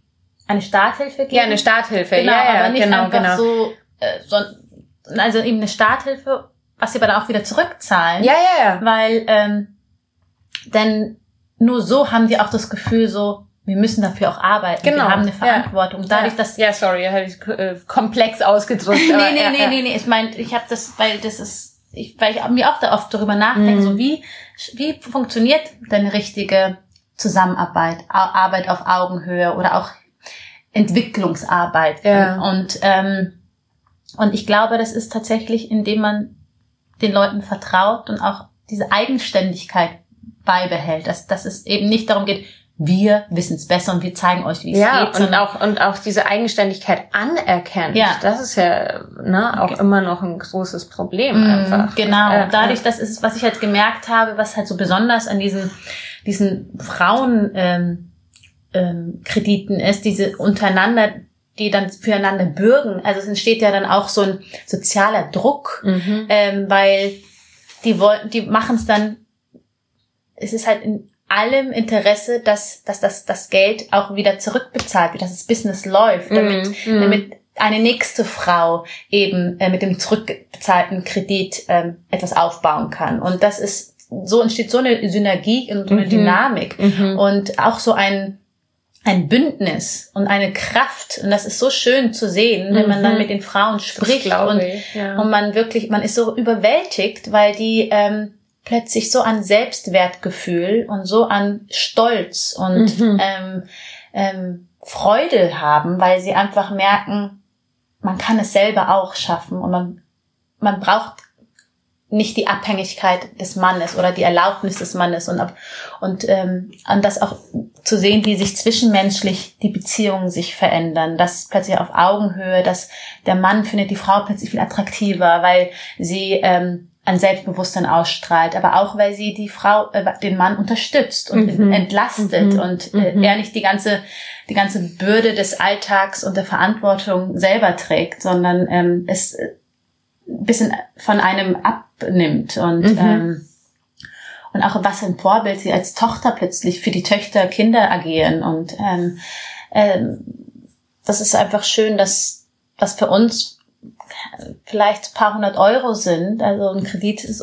eine Starthilfe geben. Ja, eine Starthilfe, aber nicht einfach so, also eben eine Starthilfe, was sie aber dann auch wieder zurückzahlen. Ja. Weil, denn nur so haben die auch das Gefühl so, wir müssen dafür auch arbeiten. Genau. Wir haben eine Verantwortung. Dadurch, dass habe ich komplex ausgedrückt. Nee. Ich meine, ich habe das, weil ich mir auch da oft darüber nachdenke, so wie funktioniert denn richtige Zusammenarbeit, Arbeit auf Augenhöhe oder auch Entwicklungsarbeit. Ja. Und ich glaube, das ist tatsächlich, indem man den Leuten vertraut und auch diese Eigenständigkeit beibehält, dass es eben nicht darum geht, wir wissen es besser und wir zeigen euch, wie es geht. Und auch diese Eigenständigkeit anerkennt. Ja. Das ist ja immer noch ein großes Problem einfach. Genau. Dadurch, das ist, was ich halt gemerkt habe, was halt so besonders an diesen Frauen Krediten ist, diese untereinander, die dann füreinander bürgen. Also es entsteht ja dann auch so ein sozialer Druck, weil die machen es dann. Es ist halt in allem Interesse, dass das Geld auch wieder zurückbezahlt wird, dass das Business läuft, damit eine nächste Frau eben mit dem zurückbezahlten Kredit etwas aufbauen kann. Und das ist, so entsteht so eine Synergie und so eine Dynamik und auch so ein Bündnis und eine Kraft. Und das ist so schön zu sehen, wenn man dann mit den Frauen spricht und man wirklich, man ist so überwältigt, weil die plötzlich so an Selbstwertgefühl und so an Stolz und Freude haben, weil sie einfach merken, man kann es selber auch schaffen und man braucht nicht die Abhängigkeit des Mannes oder die Erlaubnis des Mannes und das auch zu sehen, wie sich zwischenmenschlich die Beziehungen sich verändern, dass plötzlich auf Augenhöhe, dass der Mann findet die Frau plötzlich viel attraktiver, weil sie an Selbstbewusstsein ausstrahlt, aber auch, weil sie die Frau, den Mann unterstützt und entlastet und er nicht die ganze Bürde des Alltags und der Verantwortung selber trägt, sondern es bisschen von einem abnimmt und auch was für ein Vorbild sie als Tochter plötzlich für die Kinder agieren und das ist einfach schön, dass das für uns vielleicht ein paar hundert Euro sind, also ein Kredit ist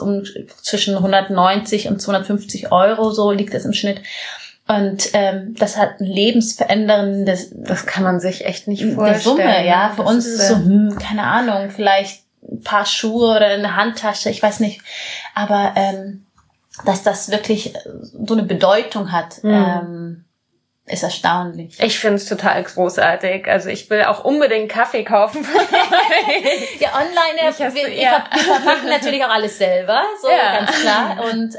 zwischen 190 und 250 Euro, so liegt es im Schnitt. Und das hat ein lebensveränderndes... Das kann man sich echt nicht vorstellen. Summe, ja. Für uns ist es so, keine Ahnung, vielleicht ein paar Schuhe oder eine Handtasche, ich weiß nicht. Aber dass das wirklich so eine Bedeutung hat, ist erstaunlich. Ich finde es total großartig. Also ich will auch unbedingt Kaffee kaufen. Ja, online, wir verpacken natürlich auch alles selber, so ganz klar. Und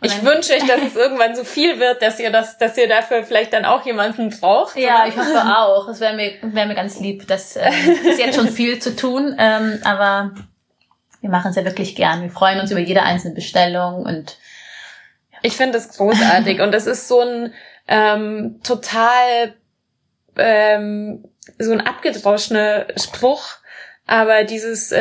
ich wünsche euch, dass es irgendwann so viel wird, dass ihr dafür vielleicht dann auch jemanden braucht. Ja, ich hoffe auch. Es wäre mir ganz lieb. Das ist jetzt schon viel zu tun, aber wir machen es ja wirklich gern. Wir freuen uns über jede einzelne Bestellung und ich finde es großartig und es ist so ein total so ein abgedroschener Spruch, aber dieses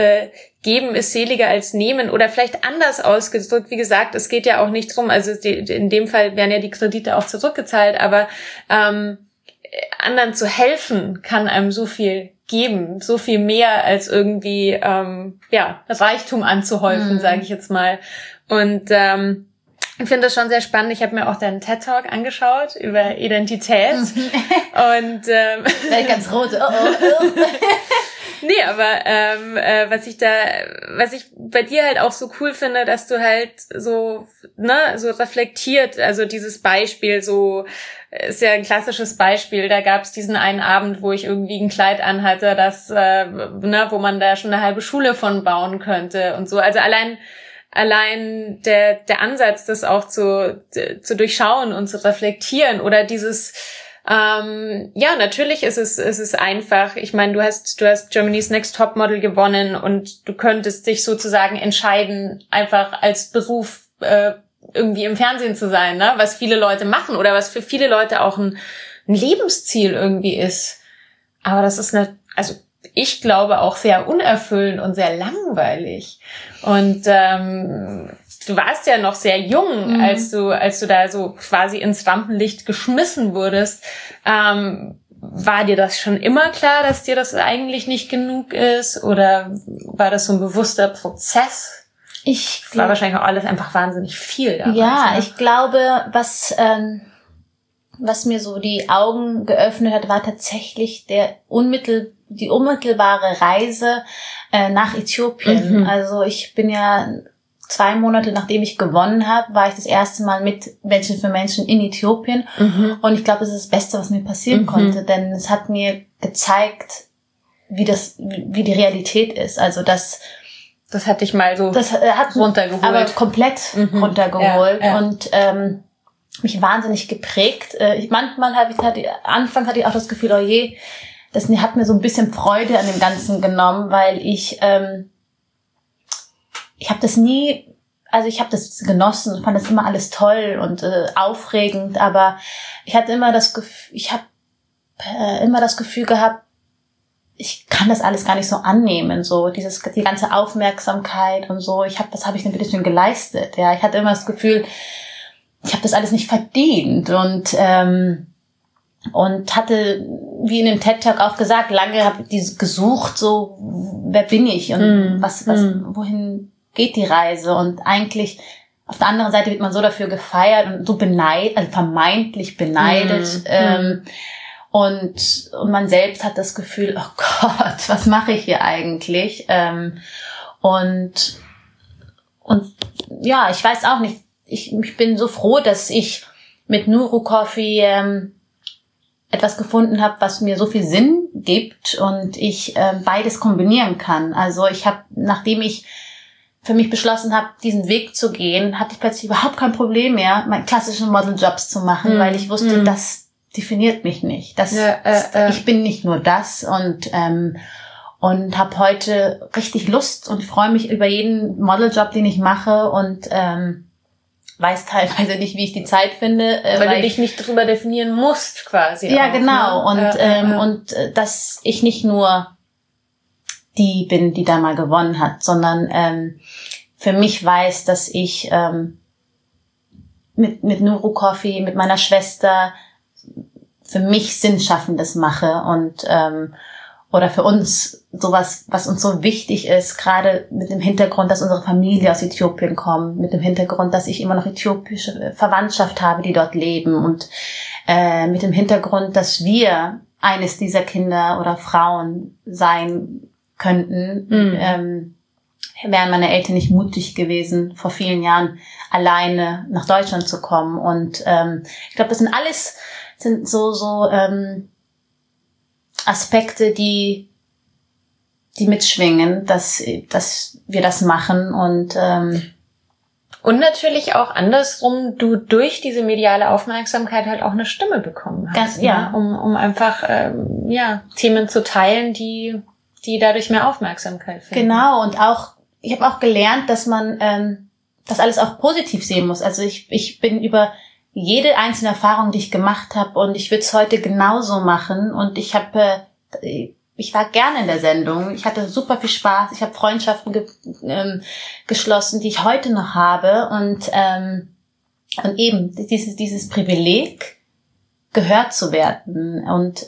Geben ist seliger als Nehmen oder vielleicht anders ausgedrückt. Wie gesagt, es geht ja auch nicht drum, also in dem Fall werden ja die Kredite auch zurückgezahlt, aber anderen zu helfen kann einem so viel geben, so viel mehr als irgendwie Reichtum anzuhäufen, sage ich jetzt mal. Und ich finde das schon sehr spannend. Ich habe mir auch deinen TED-Talk angeschaut über Identität. Und vielleicht ganz rot. Nee, aber was ich bei dir halt auch so cool finde, dass du halt so reflektiert, also dieses Beispiel so ist ja ein klassisches Beispiel, da gab's diesen einen Abend, wo ich irgendwie ein Kleid anhatte, das wo man da schon eine halbe Schule von bauen könnte und so. Also allein der Ansatz, das auch zu durchschauen und zu reflektieren oder dieses natürlich ist es einfach. Ich meine, du hast Germany's Next Topmodel gewonnen und du könntest dich sozusagen entscheiden, einfach als Beruf irgendwie im Fernsehen zu sein, ne? Was viele Leute machen oder was für viele Leute auch ein Lebensziel irgendwie ist. Aber das ist ich glaube auch sehr unerfüllend und sehr langweilig. Und du warst ja noch sehr jung, als du da so quasi ins Rampenlicht geschmissen wurdest. War dir das schon immer klar, dass dir das eigentlich nicht genug ist? Oder war das so ein bewusster Prozess? Es war wahrscheinlich auch alles einfach wahnsinnig viel damals. Ja, ne? Ich glaube, was mir so die Augen geöffnet hat, war tatsächlich die unmittelbare Reise nach Äthiopien. Also ich bin ja 2 Monate, nachdem ich gewonnen habe, war ich das erste Mal mit Menschen für Menschen in Äthiopien. Und ich glaube, das ist das Beste, was mir passieren konnte, denn es hat mir gezeigt, wie die Realität ist. Also das hatte ich mal so runtergeholt. Aber komplett runtergeholt. Ja. Und mich wahnsinnig geprägt. Manchmal hatte ich auch das Gefühl, oh je, das hat mir so ein bisschen Freude an dem Ganzen genommen, weil ich habe das genossen und fand das immer alles toll und aufregend, aber ich hatte immer das Gefühl, gehabt, ich kann das alles gar nicht so annehmen, so die ganze Aufmerksamkeit und so. Was habe ich denn bitte schon geleistet? Ja, ich hatte immer das Gefühl, ich habe das alles nicht verdient und hatte, wie in dem TED-Talk auch gesagt, lange habe ich gesucht, so, wer bin ich und wohin geht die Reise? Und eigentlich, auf der anderen Seite wird man so dafür gefeiert und so vermeintlich beneidet. Und man selbst hat das Gefühl, oh Gott, was mache ich hier eigentlich? Ähm, und Und ja, ich weiß auch nicht. Ich bin so froh, dass ich mit Nuru Coffee etwas gefunden habe, was mir so viel Sinn gibt und ich beides kombinieren kann. Also ich habe, nachdem ich für mich beschlossen habe, diesen Weg zu gehen, hatte ich plötzlich überhaupt kein Problem mehr, meine klassischen Modeljobs zu machen, weil ich wusste, das definiert mich nicht. Das, ich bin nicht nur das und habe heute richtig Lust und freue mich über jeden Modeljob, den ich mache und weiß teilweise nicht, wie ich die Zeit finde. Weil du dich nicht drüber definieren musst, quasi. Ja, auch, genau. Ne? Und dass ich nicht nur die bin, die da mal gewonnen hat, sondern für mich weiß, dass ich mit Nuru Coffee, mit meiner Schwester für mich Sinnschaffendes mache und oder für uns sowas, was uns so wichtig ist, gerade mit dem Hintergrund, dass unsere Familie aus Äthiopien kommt, mit dem Hintergrund, dass ich immer noch äthiopische Verwandtschaft habe, die dort leben und mit dem Hintergrund, dass wir eines dieser Kinder oder Frauen sein könnten. Wären meine Eltern nicht mutig gewesen, vor vielen Jahren alleine nach Deutschland zu kommen. Und ich glaube, das sind alles so Aspekte, die mitschwingen, dass wir das machen und natürlich auch andersrum, du durch diese mediale Aufmerksamkeit halt auch eine Stimme bekommen hast, das, ja. Ne? Um einfach Themen zu teilen, die dadurch mehr Aufmerksamkeit finden. Genau, und auch ich habe auch gelernt, dass man das alles auch positiv sehen muss. Also ich bin über jede einzelne Erfahrung, die ich gemacht habe, und ich würde es heute genauso machen. Und ich war gerne in der Sendung. Ich hatte super viel Spaß. Ich habe Freundschaften geschlossen, die ich heute noch habe. Und eben dieses Privileg, gehört zu werden und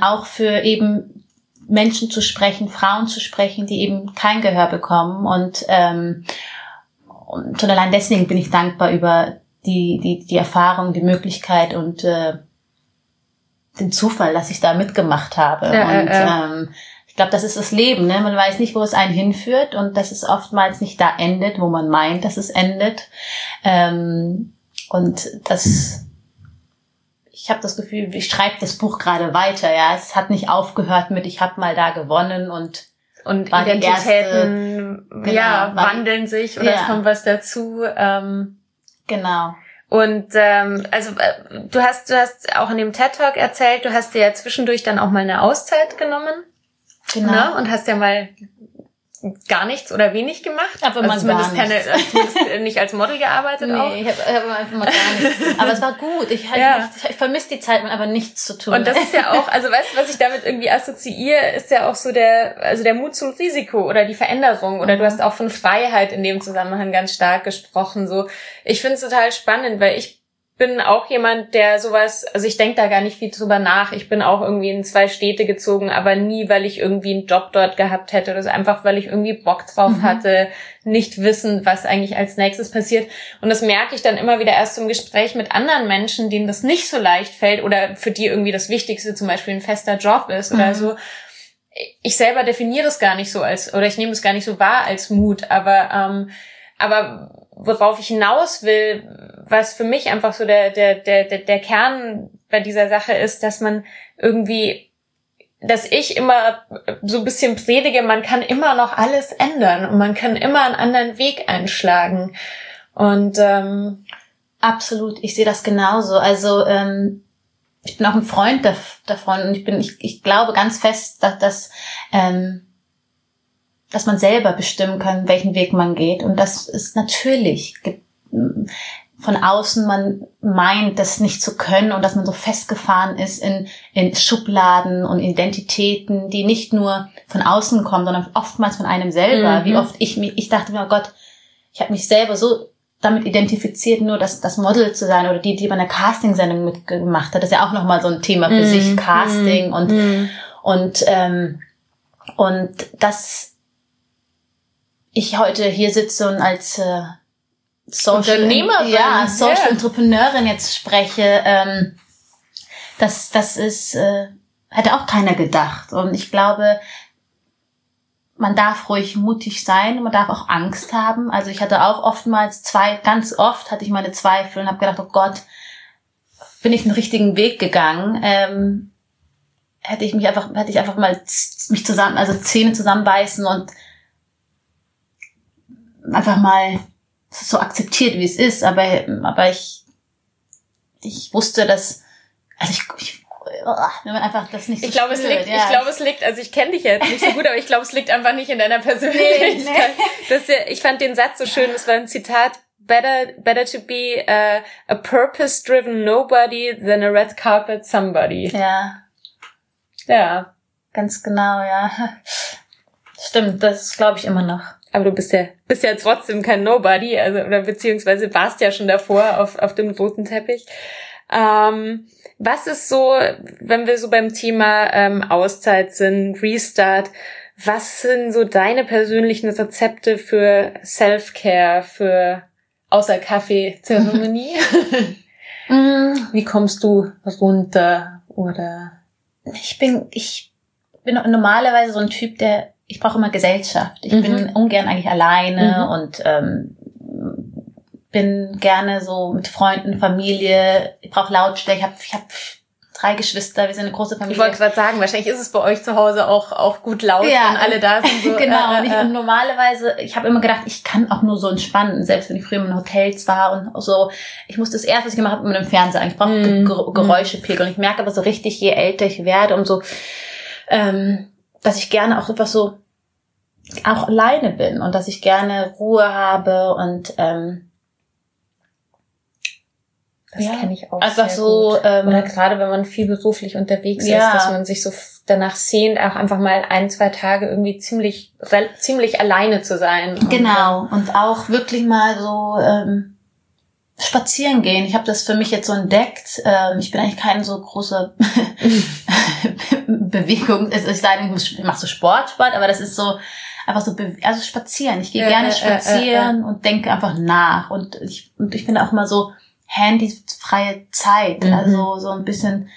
auch für eben Menschen zu sprechen, Frauen zu sprechen, die eben kein Gehör bekommen. Und schon allein deswegen bin ich dankbar über die Erfahrung, die Möglichkeit und den Zufall, dass ich da mitgemacht habe. Ich glaube, das ist das Leben. Ne? Man weiß nicht, wo es einen hinführt und dass es oftmals nicht da endet, wo man meint, dass es endet. Ich habe das Gefühl, ich schreibe das Buch gerade weiter. Ja, es hat nicht aufgehört mit, ich habe mal da gewonnen und Identitäten wandeln sich oder es kommt was dazu. Genau. Und du hast auch in dem TED-Talk erzählt, du hast dir ja zwischendurch dann auch mal eine Auszeit genommen. Genau. Ne? Und hast ja mal gar nichts oder wenig gemacht. Aber also zumindest nicht als Model gearbeitet. Nee, auch. Ich habe einfach mal gar nichts. Aber es war gut. Ich vermisse die Zeit, aber nichts zu tun. Und das ist ja auch, also weißt du, was ich damit irgendwie assoziiere, ist ja auch so der Mut zum Risiko oder die Veränderung. Oder du hast auch von Freiheit in dem Zusammenhang ganz stark gesprochen. So, ich finde es total spannend, weil ich bin auch jemand, der sowas, also ich denke da gar nicht viel drüber nach. Ich bin auch irgendwie in 2 Städte gezogen, aber nie, weil ich irgendwie einen Job dort gehabt hätte oder so, einfach weil ich irgendwie Bock drauf hatte, nicht wissen, was eigentlich als nächstes passiert. Und das merke ich dann immer wieder erst im Gespräch mit anderen Menschen, denen das nicht so leicht fällt oder für die irgendwie das Wichtigste zum Beispiel ein fester Job ist oder so. Ich selber definiere das gar nicht so als, oder ich nehme es gar nicht so wahr als Mut, aber worauf ich hinaus will, was für mich einfach so der Kern bei dieser Sache ist, dass man irgendwie, dass ich immer so ein bisschen predige, man kann immer noch alles ändern und man kann immer einen anderen Weg einschlagen. Und absolut, ich sehe das genauso. Also ich bin auch ein Freund davon und ich glaube ganz fest, dass man selber bestimmen kann, welchen Weg man geht. Und das ist natürlich von außen, man meint, das nicht zu können und dass man so festgefahren ist in Schubladen und Identitäten, die nicht nur von außen kommen, sondern oftmals von einem selber. Wie oft ich dachte mir, oh Gott, ich habe mich selber so damit identifiziert, nur das Model zu sein oder die bei einer Castingsendung mitgemacht hat. Das ist ja auch nochmal so ein Thema für sich, Casting und dass ich heute hier sitze und als Social Entrepreneurin jetzt spreche, das ist hätte auch keiner gedacht. Und ich glaube, man darf ruhig mutig sein, man darf auch Angst haben. Also ich hatte auch ganz oft hatte ich meine Zweifel und habe gedacht, oh Gott, bin ich den richtigen Weg gegangen? Hätte ich einfach mal Zähne zusammenbeißen und einfach mal so akzeptiert, wie es ist. Aber ich wusste, dass, also ich wenn man einfach das nicht so ich kenne dich ja jetzt nicht so gut, aber ich glaube, es liegt einfach nicht in deiner Persönlichkeit. Nee. Ich fand den Satz so schön, das war ein Zitat, better to be a purpose-driven nobody than a red carpet somebody. Ja. Ja. Ganz genau, ja. Stimmt, das glaube ich immer noch. Aber du bist ja trotzdem kein Nobody, also, oder beziehungsweise warst ja schon davor auf dem roten Teppich. Was ist so, wenn wir so beim Thema Auszeit sind, Restart, was sind so deine persönlichen Rezepte für Self-Care, für außer Kaffeezeremonie? Wie kommst du runter? Oder ich bin normalerweise so ein Typ, ich brauche immer Gesellschaft. Ich bin ungern eigentlich alleine und bin gerne so mit Freunden, Familie. Ich brauche Lautstärke. Ich hab 3 Geschwister. Wir sind eine große Familie. Ich wollte gerade sagen, wahrscheinlich ist es bei euch zu Hause auch gut laut, ja, wenn alle da sind. So, genau. Und normalerweise, ich habe immer gedacht, ich kann auch nur so entspannen, selbst wenn ich früher in Hotels war und so. Ich musste das erste, was ich gemacht habe, mit dem Fernseher. Ich brauche Geräuschepegel. Und ich merke aber so richtig, je älter ich werde, umso dass ich gerne auch etwas so auch alleine bin und dass ich gerne Ruhe habe und das kenne ich auch einfach so gut. Oder gerade wenn man viel beruflich unterwegs ist, dass man sich so danach sehnt, auch einfach mal 1-2 Tage irgendwie ziemlich alleine zu sein. Genau, und auch wirklich mal so spazieren gehen. Ich habe das für mich jetzt so entdeckt. Ich bin eigentlich kein so großer Bewegung. Es ist eigentlich, ich mache so Sport, aber das ist so einfach so, also spazieren. Ich gehe gerne spazieren und denke einfach nach. Und ich finde auch mal so handyfreie Zeit, also so ein bisschen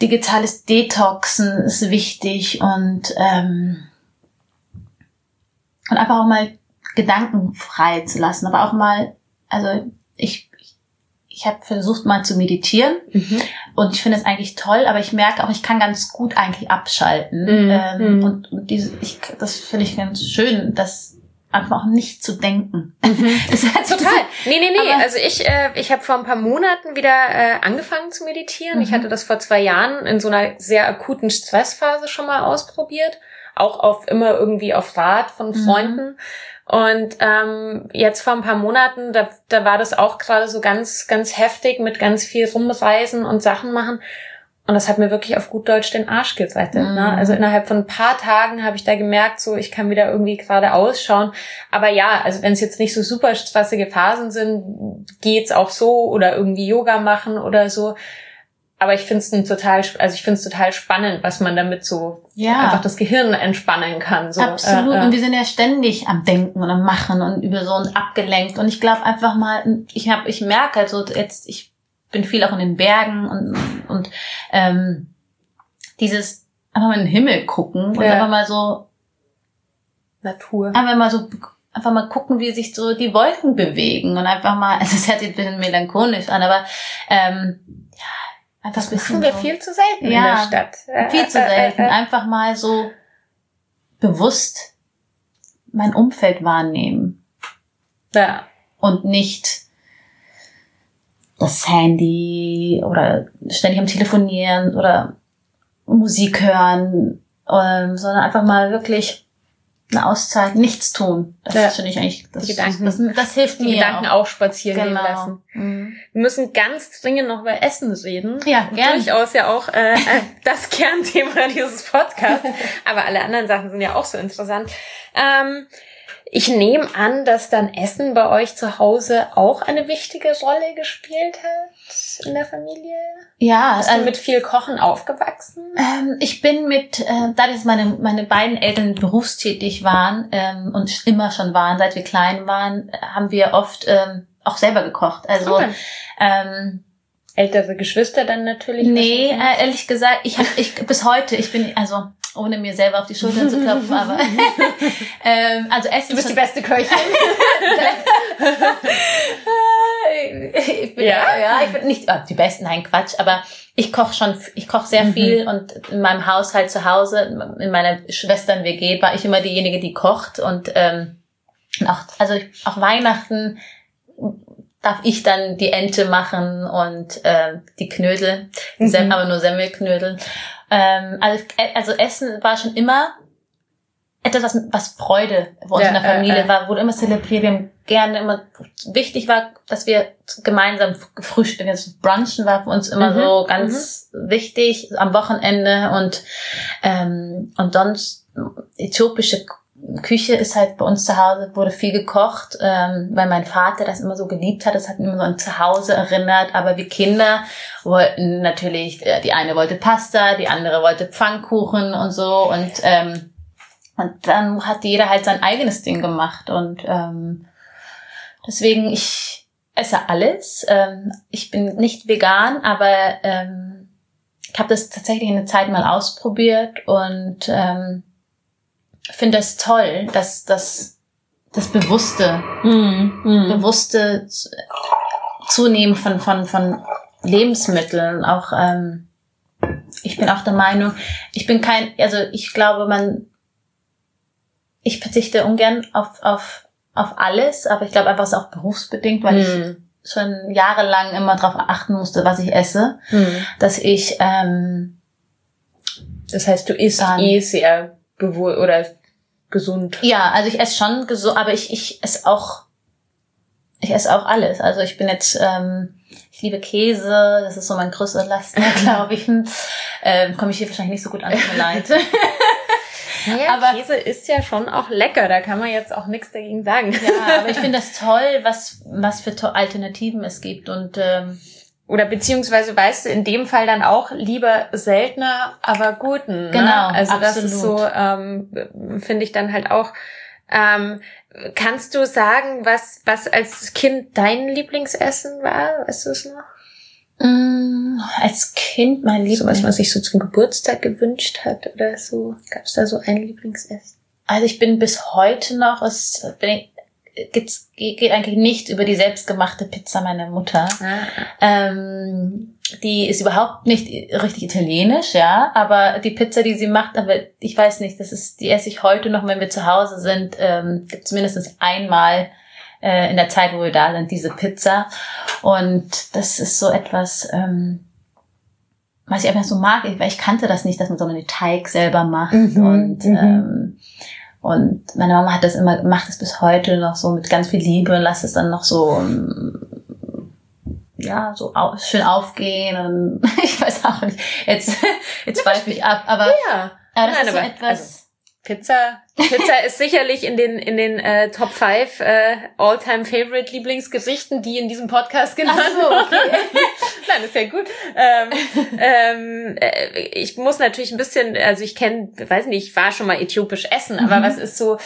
digitales Detoxen ist wichtig und einfach auch mal Gedanken frei zu lassen, aber auch mal, also ich habe versucht mal zu meditieren und ich finde es eigentlich toll, aber ich merke auch, ich kann ganz gut eigentlich abschalten das finde ich ganz schön, dass einfach auch nicht zu denken. Das ist halt total. Nee. Also ich habe vor ein paar Monaten wieder angefangen zu meditieren. Ich hatte das vor 2 Jahren in so einer sehr akuten Stressphase schon mal ausprobiert. Auch auf Rat von Freunden. Und jetzt vor ein paar Monaten, da war das auch gerade so ganz, ganz heftig mit ganz viel Rumreisen und Sachen machen. Und das hat mir wirklich auf gut Deutsch den Arsch gerettet. Ne? Also innerhalb von ein paar Tagen habe ich da gemerkt, so ich kann wieder irgendwie gerade ausschauen. Aber ja, also wenn es jetzt nicht so super stressige Phasen sind, geht's auch so oder irgendwie Yoga machen oder so. Aber ich finde es total spannend, was man damit so einfach das Gehirn entspannen kann. So. Absolut. Und wir sind ja ständig am Denken und am Machen und über so und abgelenkt. Und ich glaube einfach mal, ich merke halt so jetzt, ich bin viel auch in den Bergen und dieses einfach mal in den Himmel gucken und einfach mal so Natur. Einfach mal gucken, wie sich so die Wolken bewegen und einfach mal, also es hört sich ein bisschen melancholisch an, aber einfach das ein bisschen. Das machen wir so, viel zu selten in der Stadt. Viel zu selten. Einfach mal so bewusst mein Umfeld wahrnehmen. Ja. Und nicht das Handy oder ständig am Telefonieren oder Musik hören, sondern einfach mal wirklich eine Auszeit, nichts tun. Das finde ich eigentlich, das hilft mir. Die Gedanken auch spazieren gehen lassen. Wir müssen ganz dringend noch über Essen reden. Ja, gerne. Durchaus ja auch das Kernthema dieses Podcasts. Aber alle anderen Sachen sind ja auch so interessant. Ich nehme an, dass dann Essen bei euch zu Hause auch eine wichtige Rolle gespielt hat in der Familie. Ja. Bist du mit viel Kochen aufgewachsen? Ich bin da dass meine beiden Eltern berufstätig waren und immer schon waren, seit wir klein waren, haben wir oft auch selber gekocht. Also ältere Geschwister dann natürlich? Nee, ehrlich gesagt, ich bin, ohne mir selber auf die Schultern zu klopfen, aber also Essen. Du bist die beste Köchin. Ich koche schon, ich koche sehr viel, und in meinem Haushalt zu Hause, in meiner Schwestern-WG, war ich immer diejenige, die kocht, und auch Weihnachten darf ich dann die Ente machen und die Knödel, aber nur Semmelknödel. Also Essen war schon immer etwas, was Freude bei uns in der Familie war, wurde immer zelebriert. Wir haben gerne immer, wichtig war, dass wir gemeinsam frühstücken. Das Brunchen war für uns immer so ganz wichtig am Wochenende, und sonst äthiopische Küche ist halt bei uns zu Hause, wurde viel gekocht, weil mein Vater das immer so geliebt hat. Das hat ihn immer so an Zuhause erinnert. Aber wir Kinder wollten natürlich, die eine wollte Pasta, die andere wollte Pfannkuchen und so. Und dann hat jeder halt sein eigenes Ding gemacht. Und deswegen, ich esse alles. Ich bin nicht vegan, aber ich habe das tatsächlich eine Zeit mal ausprobiert, und finde das toll, dass das bewusste Zunehmen von Lebensmitteln auch. Ich bin auch der Meinung, ich verzichte ungern auf alles, aber ich glaube einfach, es ist auch berufsbedingt, weil ich schon jahrelang immer darauf achten musste, was ich esse, dass ich das heißt, du isst sehr bewusst oder gesund. Ja, also ich esse schon gesund, aber ich esse auch alles. Also ich bin jetzt, ich liebe Käse, das ist so mein größter Laster, glaube ich. Komme ich hier wahrscheinlich nicht so gut an, tut mir leid. Naja, aber Käse ist ja schon auch lecker, da kann man jetzt auch nichts dagegen sagen. Ja, aber ich finde das toll, was für Alternativen es gibt, und oder beziehungsweise, weißt du, in dem Fall dann auch lieber seltener, aber guten. Genau, ne? Also absolut. Das ist so, finde ich dann halt auch. Kannst du sagen, was als Kind dein Lieblingsessen war? Weißt du es noch? Als Kind mein Lieblingsessen? So was ich so zum Geburtstag gewünscht hat oder so. Gab's da so ein Lieblingsessen? Also ich bin bis heute noch, geht eigentlich nicht über die selbstgemachte Pizza meiner Mutter. Die ist überhaupt nicht richtig italienisch, ja, aber die Pizza, die sie macht, aber ich weiß nicht, die esse ich heute noch, wenn wir zu Hause sind, gibt's mindestens einmal in der Zeit, wo wir da sind, diese Pizza, und das ist so etwas, was ich einfach so mag, weil ich kannte das nicht, dass man so einen Teig selber macht, und meine Mama hat das immer, macht es bis heute noch so mit ganz viel Liebe und lässt es dann noch so, schön aufgehen, und ich weiß auch nicht, jetzt weiche ich ab, aber, ja. Aber das ist so etwas. Also, Pizza ist sicherlich in den Top 5 All-Time Favorite Lieblingsgerichten, die in diesem Podcast genannt wurden. Okay. Nein, ist ja gut. Ich muss natürlich ein bisschen, also ich kenne, weiß nicht, ich war schon mal äthiopisch essen, aber was ist so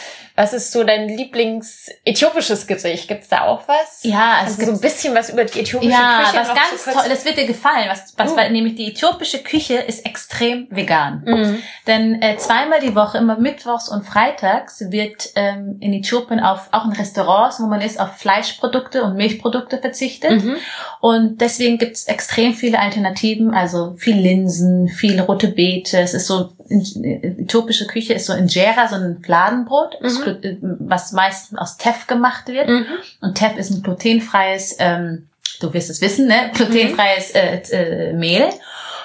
dein Lieblings-äthiopisches Gericht? Gibt's da auch was? Ja, es gibt so ein bisschen was über die äthiopische Küche. Ja, was ganz toll, das wird dir gefallen. Weil nämlich die äthiopische Küche ist extrem vegan. Mhm. Denn zweimal die Woche, immer mittwochs und freitags, wird in Äthiopien auch in Restaurants, wo man ist, auf Fleischprodukte und Milchprodukte verzichtet. Mhm. Und deswegen gibt's extrem viele Alternativen, also viel Linsen, viel rote Beete. Es ist so, äthiopische Küche ist so in Jera, so ein Fladenbrot, was meistens aus Teff gemacht wird. Mhm. Und Teff ist ein glutenfreies, du wirst es wissen, ne? Glutenfreies Mehl.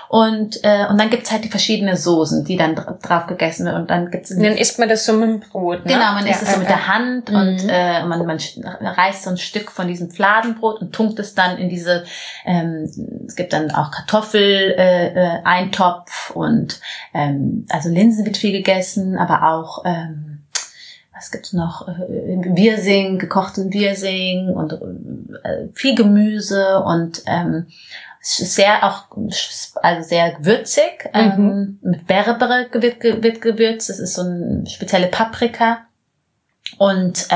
Und dann gibt's halt die verschiedenen Soßen, die dann drauf gegessen werden, und dann gibt's. Und dann isst man das so mit dem Brot, ne? Genau, man isst es so mit der Hand, und man reißt so ein Stück von diesem Fladenbrot und tunkt es dann in diese, es gibt dann auch Kartoffel, Eintopf, und also Linsen wird viel gegessen, aber auch was gibt's noch? Wirsing, gekochten Wirsing, und viel Gemüse, und sehr würzig, mit Berbere wird gewürzt, das ist so eine spezielle Paprika, und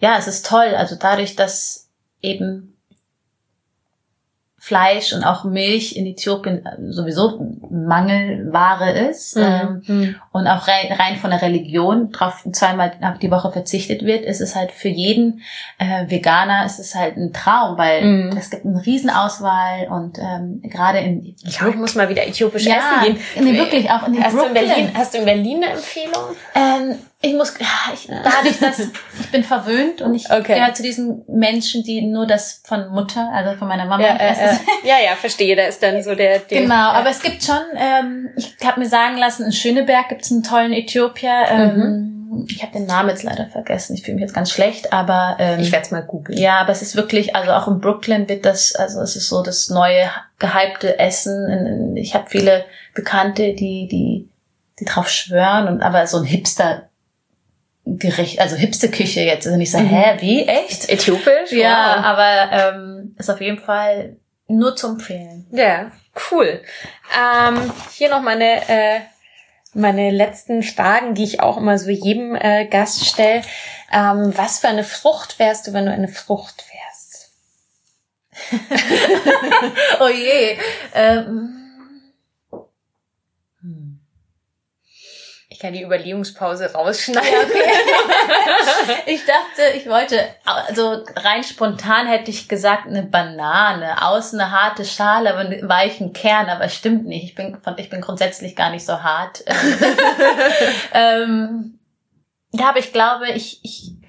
es ist toll, also dadurch, dass eben Fleisch und auch Milch in Äthiopien sowieso Mangelware ist, und auch rein von der Religion drauf zweimal die Woche verzichtet wird, ist es halt für jeden Veganer, ist es halt ein Traum, weil es gibt eine Riesenauswahl und gerade in Äthiopien. Ich muss mal wieder äthiopisch essen gehen. Nee, wirklich, auch in Brooklyn. Hast du in Berlin eine Empfehlung? Ich bin verwöhnt und ich gehöre zu diesen Menschen, die nur das von Mutter, also von meiner Mama essen. Verstehe, da ist dann so der aber es gibt schon, ich habe mir sagen lassen, in Schöneberg gibt es einen tollen Äthiopier, ich habe den Namen jetzt leider vergessen, ich fühle mich jetzt ganz schlecht, aber ich werde es mal googeln. Ja, aber es ist wirklich, also auch in Brooklyn wird das, also es ist so das neue, gehypte Essen. Ich habe viele Bekannte, die drauf schwören, und aber so ein Hipster Gericht, also hipste Küche jetzt. Also nicht so, wie? Echt? Äthiopisch? Ja, wow. Aber ist auf jeden Fall nur zu empfehlen. Ja, cool. Hier noch meine letzten Fragen, die ich auch immer so jedem Gast stelle. Was für eine Frucht wärst du, wenn du eine Frucht wärst? Oh je. Ich kann die Überlegungspause rausschneiden. Okay. Ich dachte, ich wollte, also rein spontan hätte ich gesagt, eine Banane, außen eine harte Schale, aber einen weichen Kern, aber es stimmt nicht. Ich bin grundsätzlich gar nicht so hart. Aber ich glaube, ich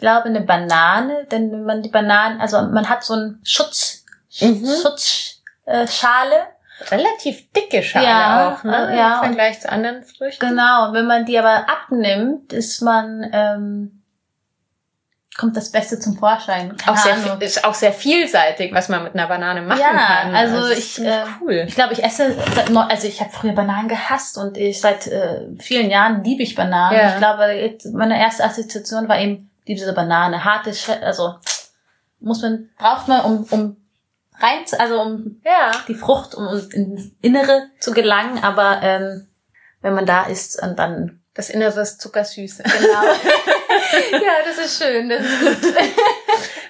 glaube eine Banane, denn wenn man die Bananen, also man hat so einen Schutzschale. Relativ dicke Schale auch, ne? Ja, im Vergleich zu anderen Früchten. Genau, und wenn man die aber abnimmt, kommt das Beste zum Vorschein. Ist auch sehr vielseitig, was man mit einer Banane machen kann. Ja, also cool. Ich glaube, ich esse ich habe früher Bananen gehasst und seit vielen Jahren liebe ich Bananen. Ja. Ich glaube, meine erste Assoziation war eben diese Banane, harte Schale, also braucht man um rein, also die Frucht, um ins Innere zu gelangen, aber wenn man da ist und dann... Das Innere ist zuckersüß. Genau. Ja, das ist schön. Das ist gut.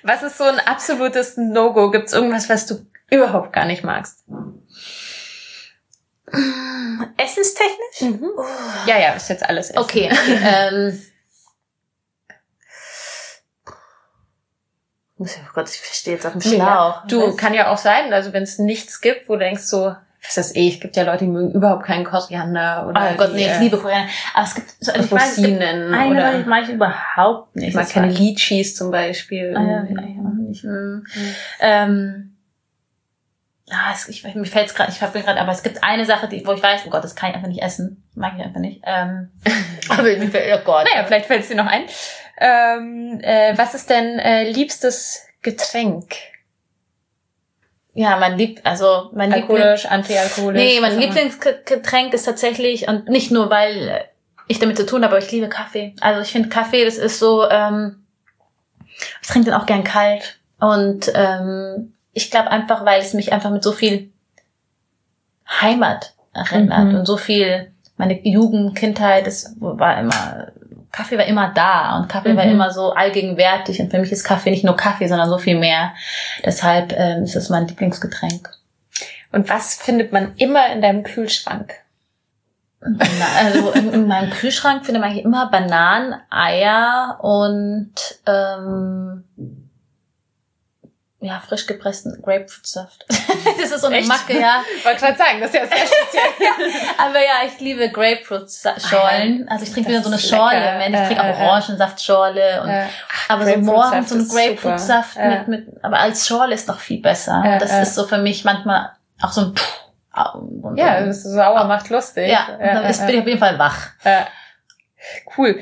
Was ist so ein absolutes No-Go? Gibt's irgendwas, was du überhaupt gar nicht magst? Essenstechnisch? Ja, ist jetzt alles Essen. Okay. Oh Gott, ich verstehe jetzt auf dem Schlauch. Du, kann ja auch sein, also wenn es nichts gibt, wo du denkst so, was ist das es gibt ja Leute, die mögen überhaupt keinen Koriander oder... Oh Gott, ich liebe Koriander. Aber es gibt so Rosinen oder... Das mag ich überhaupt nicht. Ich mag keine Litschis zum Beispiel. Es gibt eine Sache, wo ich weiß, oh Gott, das kann ich einfach nicht essen. Mag ich einfach nicht. Aber oh Gott. Naja, vielleicht fällt es dir noch ein. Was ist denn liebstes Getränk? Ja, mein Lieblingsgetränk ist tatsächlich, und nicht nur, weil ich damit zu tun habe, aber ich liebe Kaffee. Also ich finde Kaffee, das ist so, ich trinke den auch gern kalt. Und ich glaube einfach, weil es mich einfach mit so viel Heimat erinnert und so viel, meine Jugend, Kindheit, Kaffee war immer da und Kaffee war immer so allgegenwärtig und für mich ist Kaffee nicht nur Kaffee, sondern so viel mehr. Deshalb ist es mein Lieblingsgetränk. Und was findet man immer in deinem Kühlschrank? Also in meinem Kühlschrank findet man immer Bananen, Eier und frisch gepressten Grapefruitsaft. Das ist so eine Macke, Ich wollte gerade sagen, das ist ja sehr speziell. Aber ja, ich liebe Grapefruit-Schorlen. Also ich trinke wieder so eine Schorle. Ich trinke auch Orangensaftschorle. Aber so morgens so ein Grapefruitsaft aber als Schorle ist noch viel besser. Das ist so für mich manchmal auch so ein das ist sauer, macht lustig. Bin ich auf jeden Fall wach. Cool.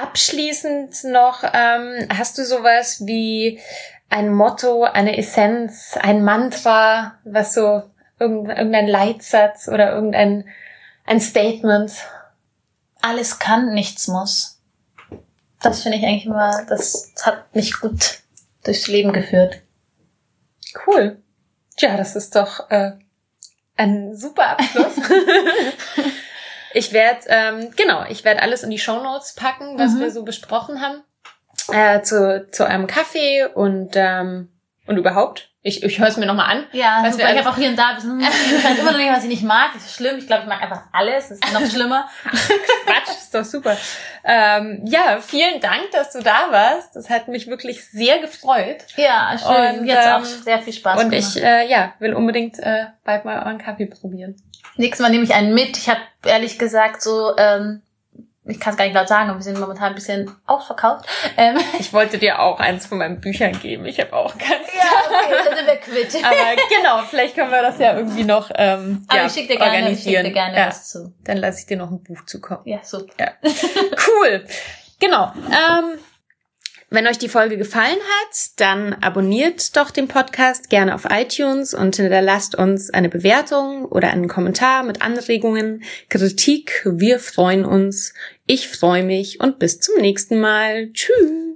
Abschließend noch, hast du sowas wie ein Motto, eine Essenz, ein Mantra, was so irgendein Leitsatz oder irgendein Statement? Alles kann, nichts muss. Das finde ich eigentlich immer, das hat mich gut durchs Leben geführt. Cool. Ja, das ist doch ein super Abschluss. Ich werde alles in die Shownotes packen, was wir so besprochen haben, zu einem Kaffee und Und überhaupt, ich höre es mir nochmal an. Ja, was super, ich habe auch hier und da immer noch nicht, was ich nicht mag. Das ist schlimm. Ich glaube, ich mag einfach alles. Das ist noch schlimmer. Quatsch, ist doch super. Ja, vielen Dank, dass du da warst. Das hat mich wirklich sehr gefreut. Ja, schön. Und jetzt auch sehr viel Spaß und gemacht. Und ich will unbedingt bald mal euren Kaffee probieren. Nächstes Mal nehme ich einen mit. Ich habe ehrlich gesagt so... ich kann es gar nicht laut sagen, aber wir sind momentan ein bisschen ausverkauft. Ich wollte dir auch eins von meinen Büchern geben. Ich habe auch ganz... Ja, okay, dann sind wir quitt. Aber genau, vielleicht können wir das ja irgendwie noch organisieren. Aber ich schicke dir gerne was zu. Dann lasse ich dir noch ein Buch zukommen. Ja, super. Ja. Cool. Genau. Wenn euch die Folge gefallen hat, dann abonniert doch den Podcast gerne auf iTunes und hinterlasst uns eine Bewertung oder einen Kommentar mit Anregungen, Kritik. Wir freuen uns. Ich freue mich und bis zum nächsten Mal. Tschüss.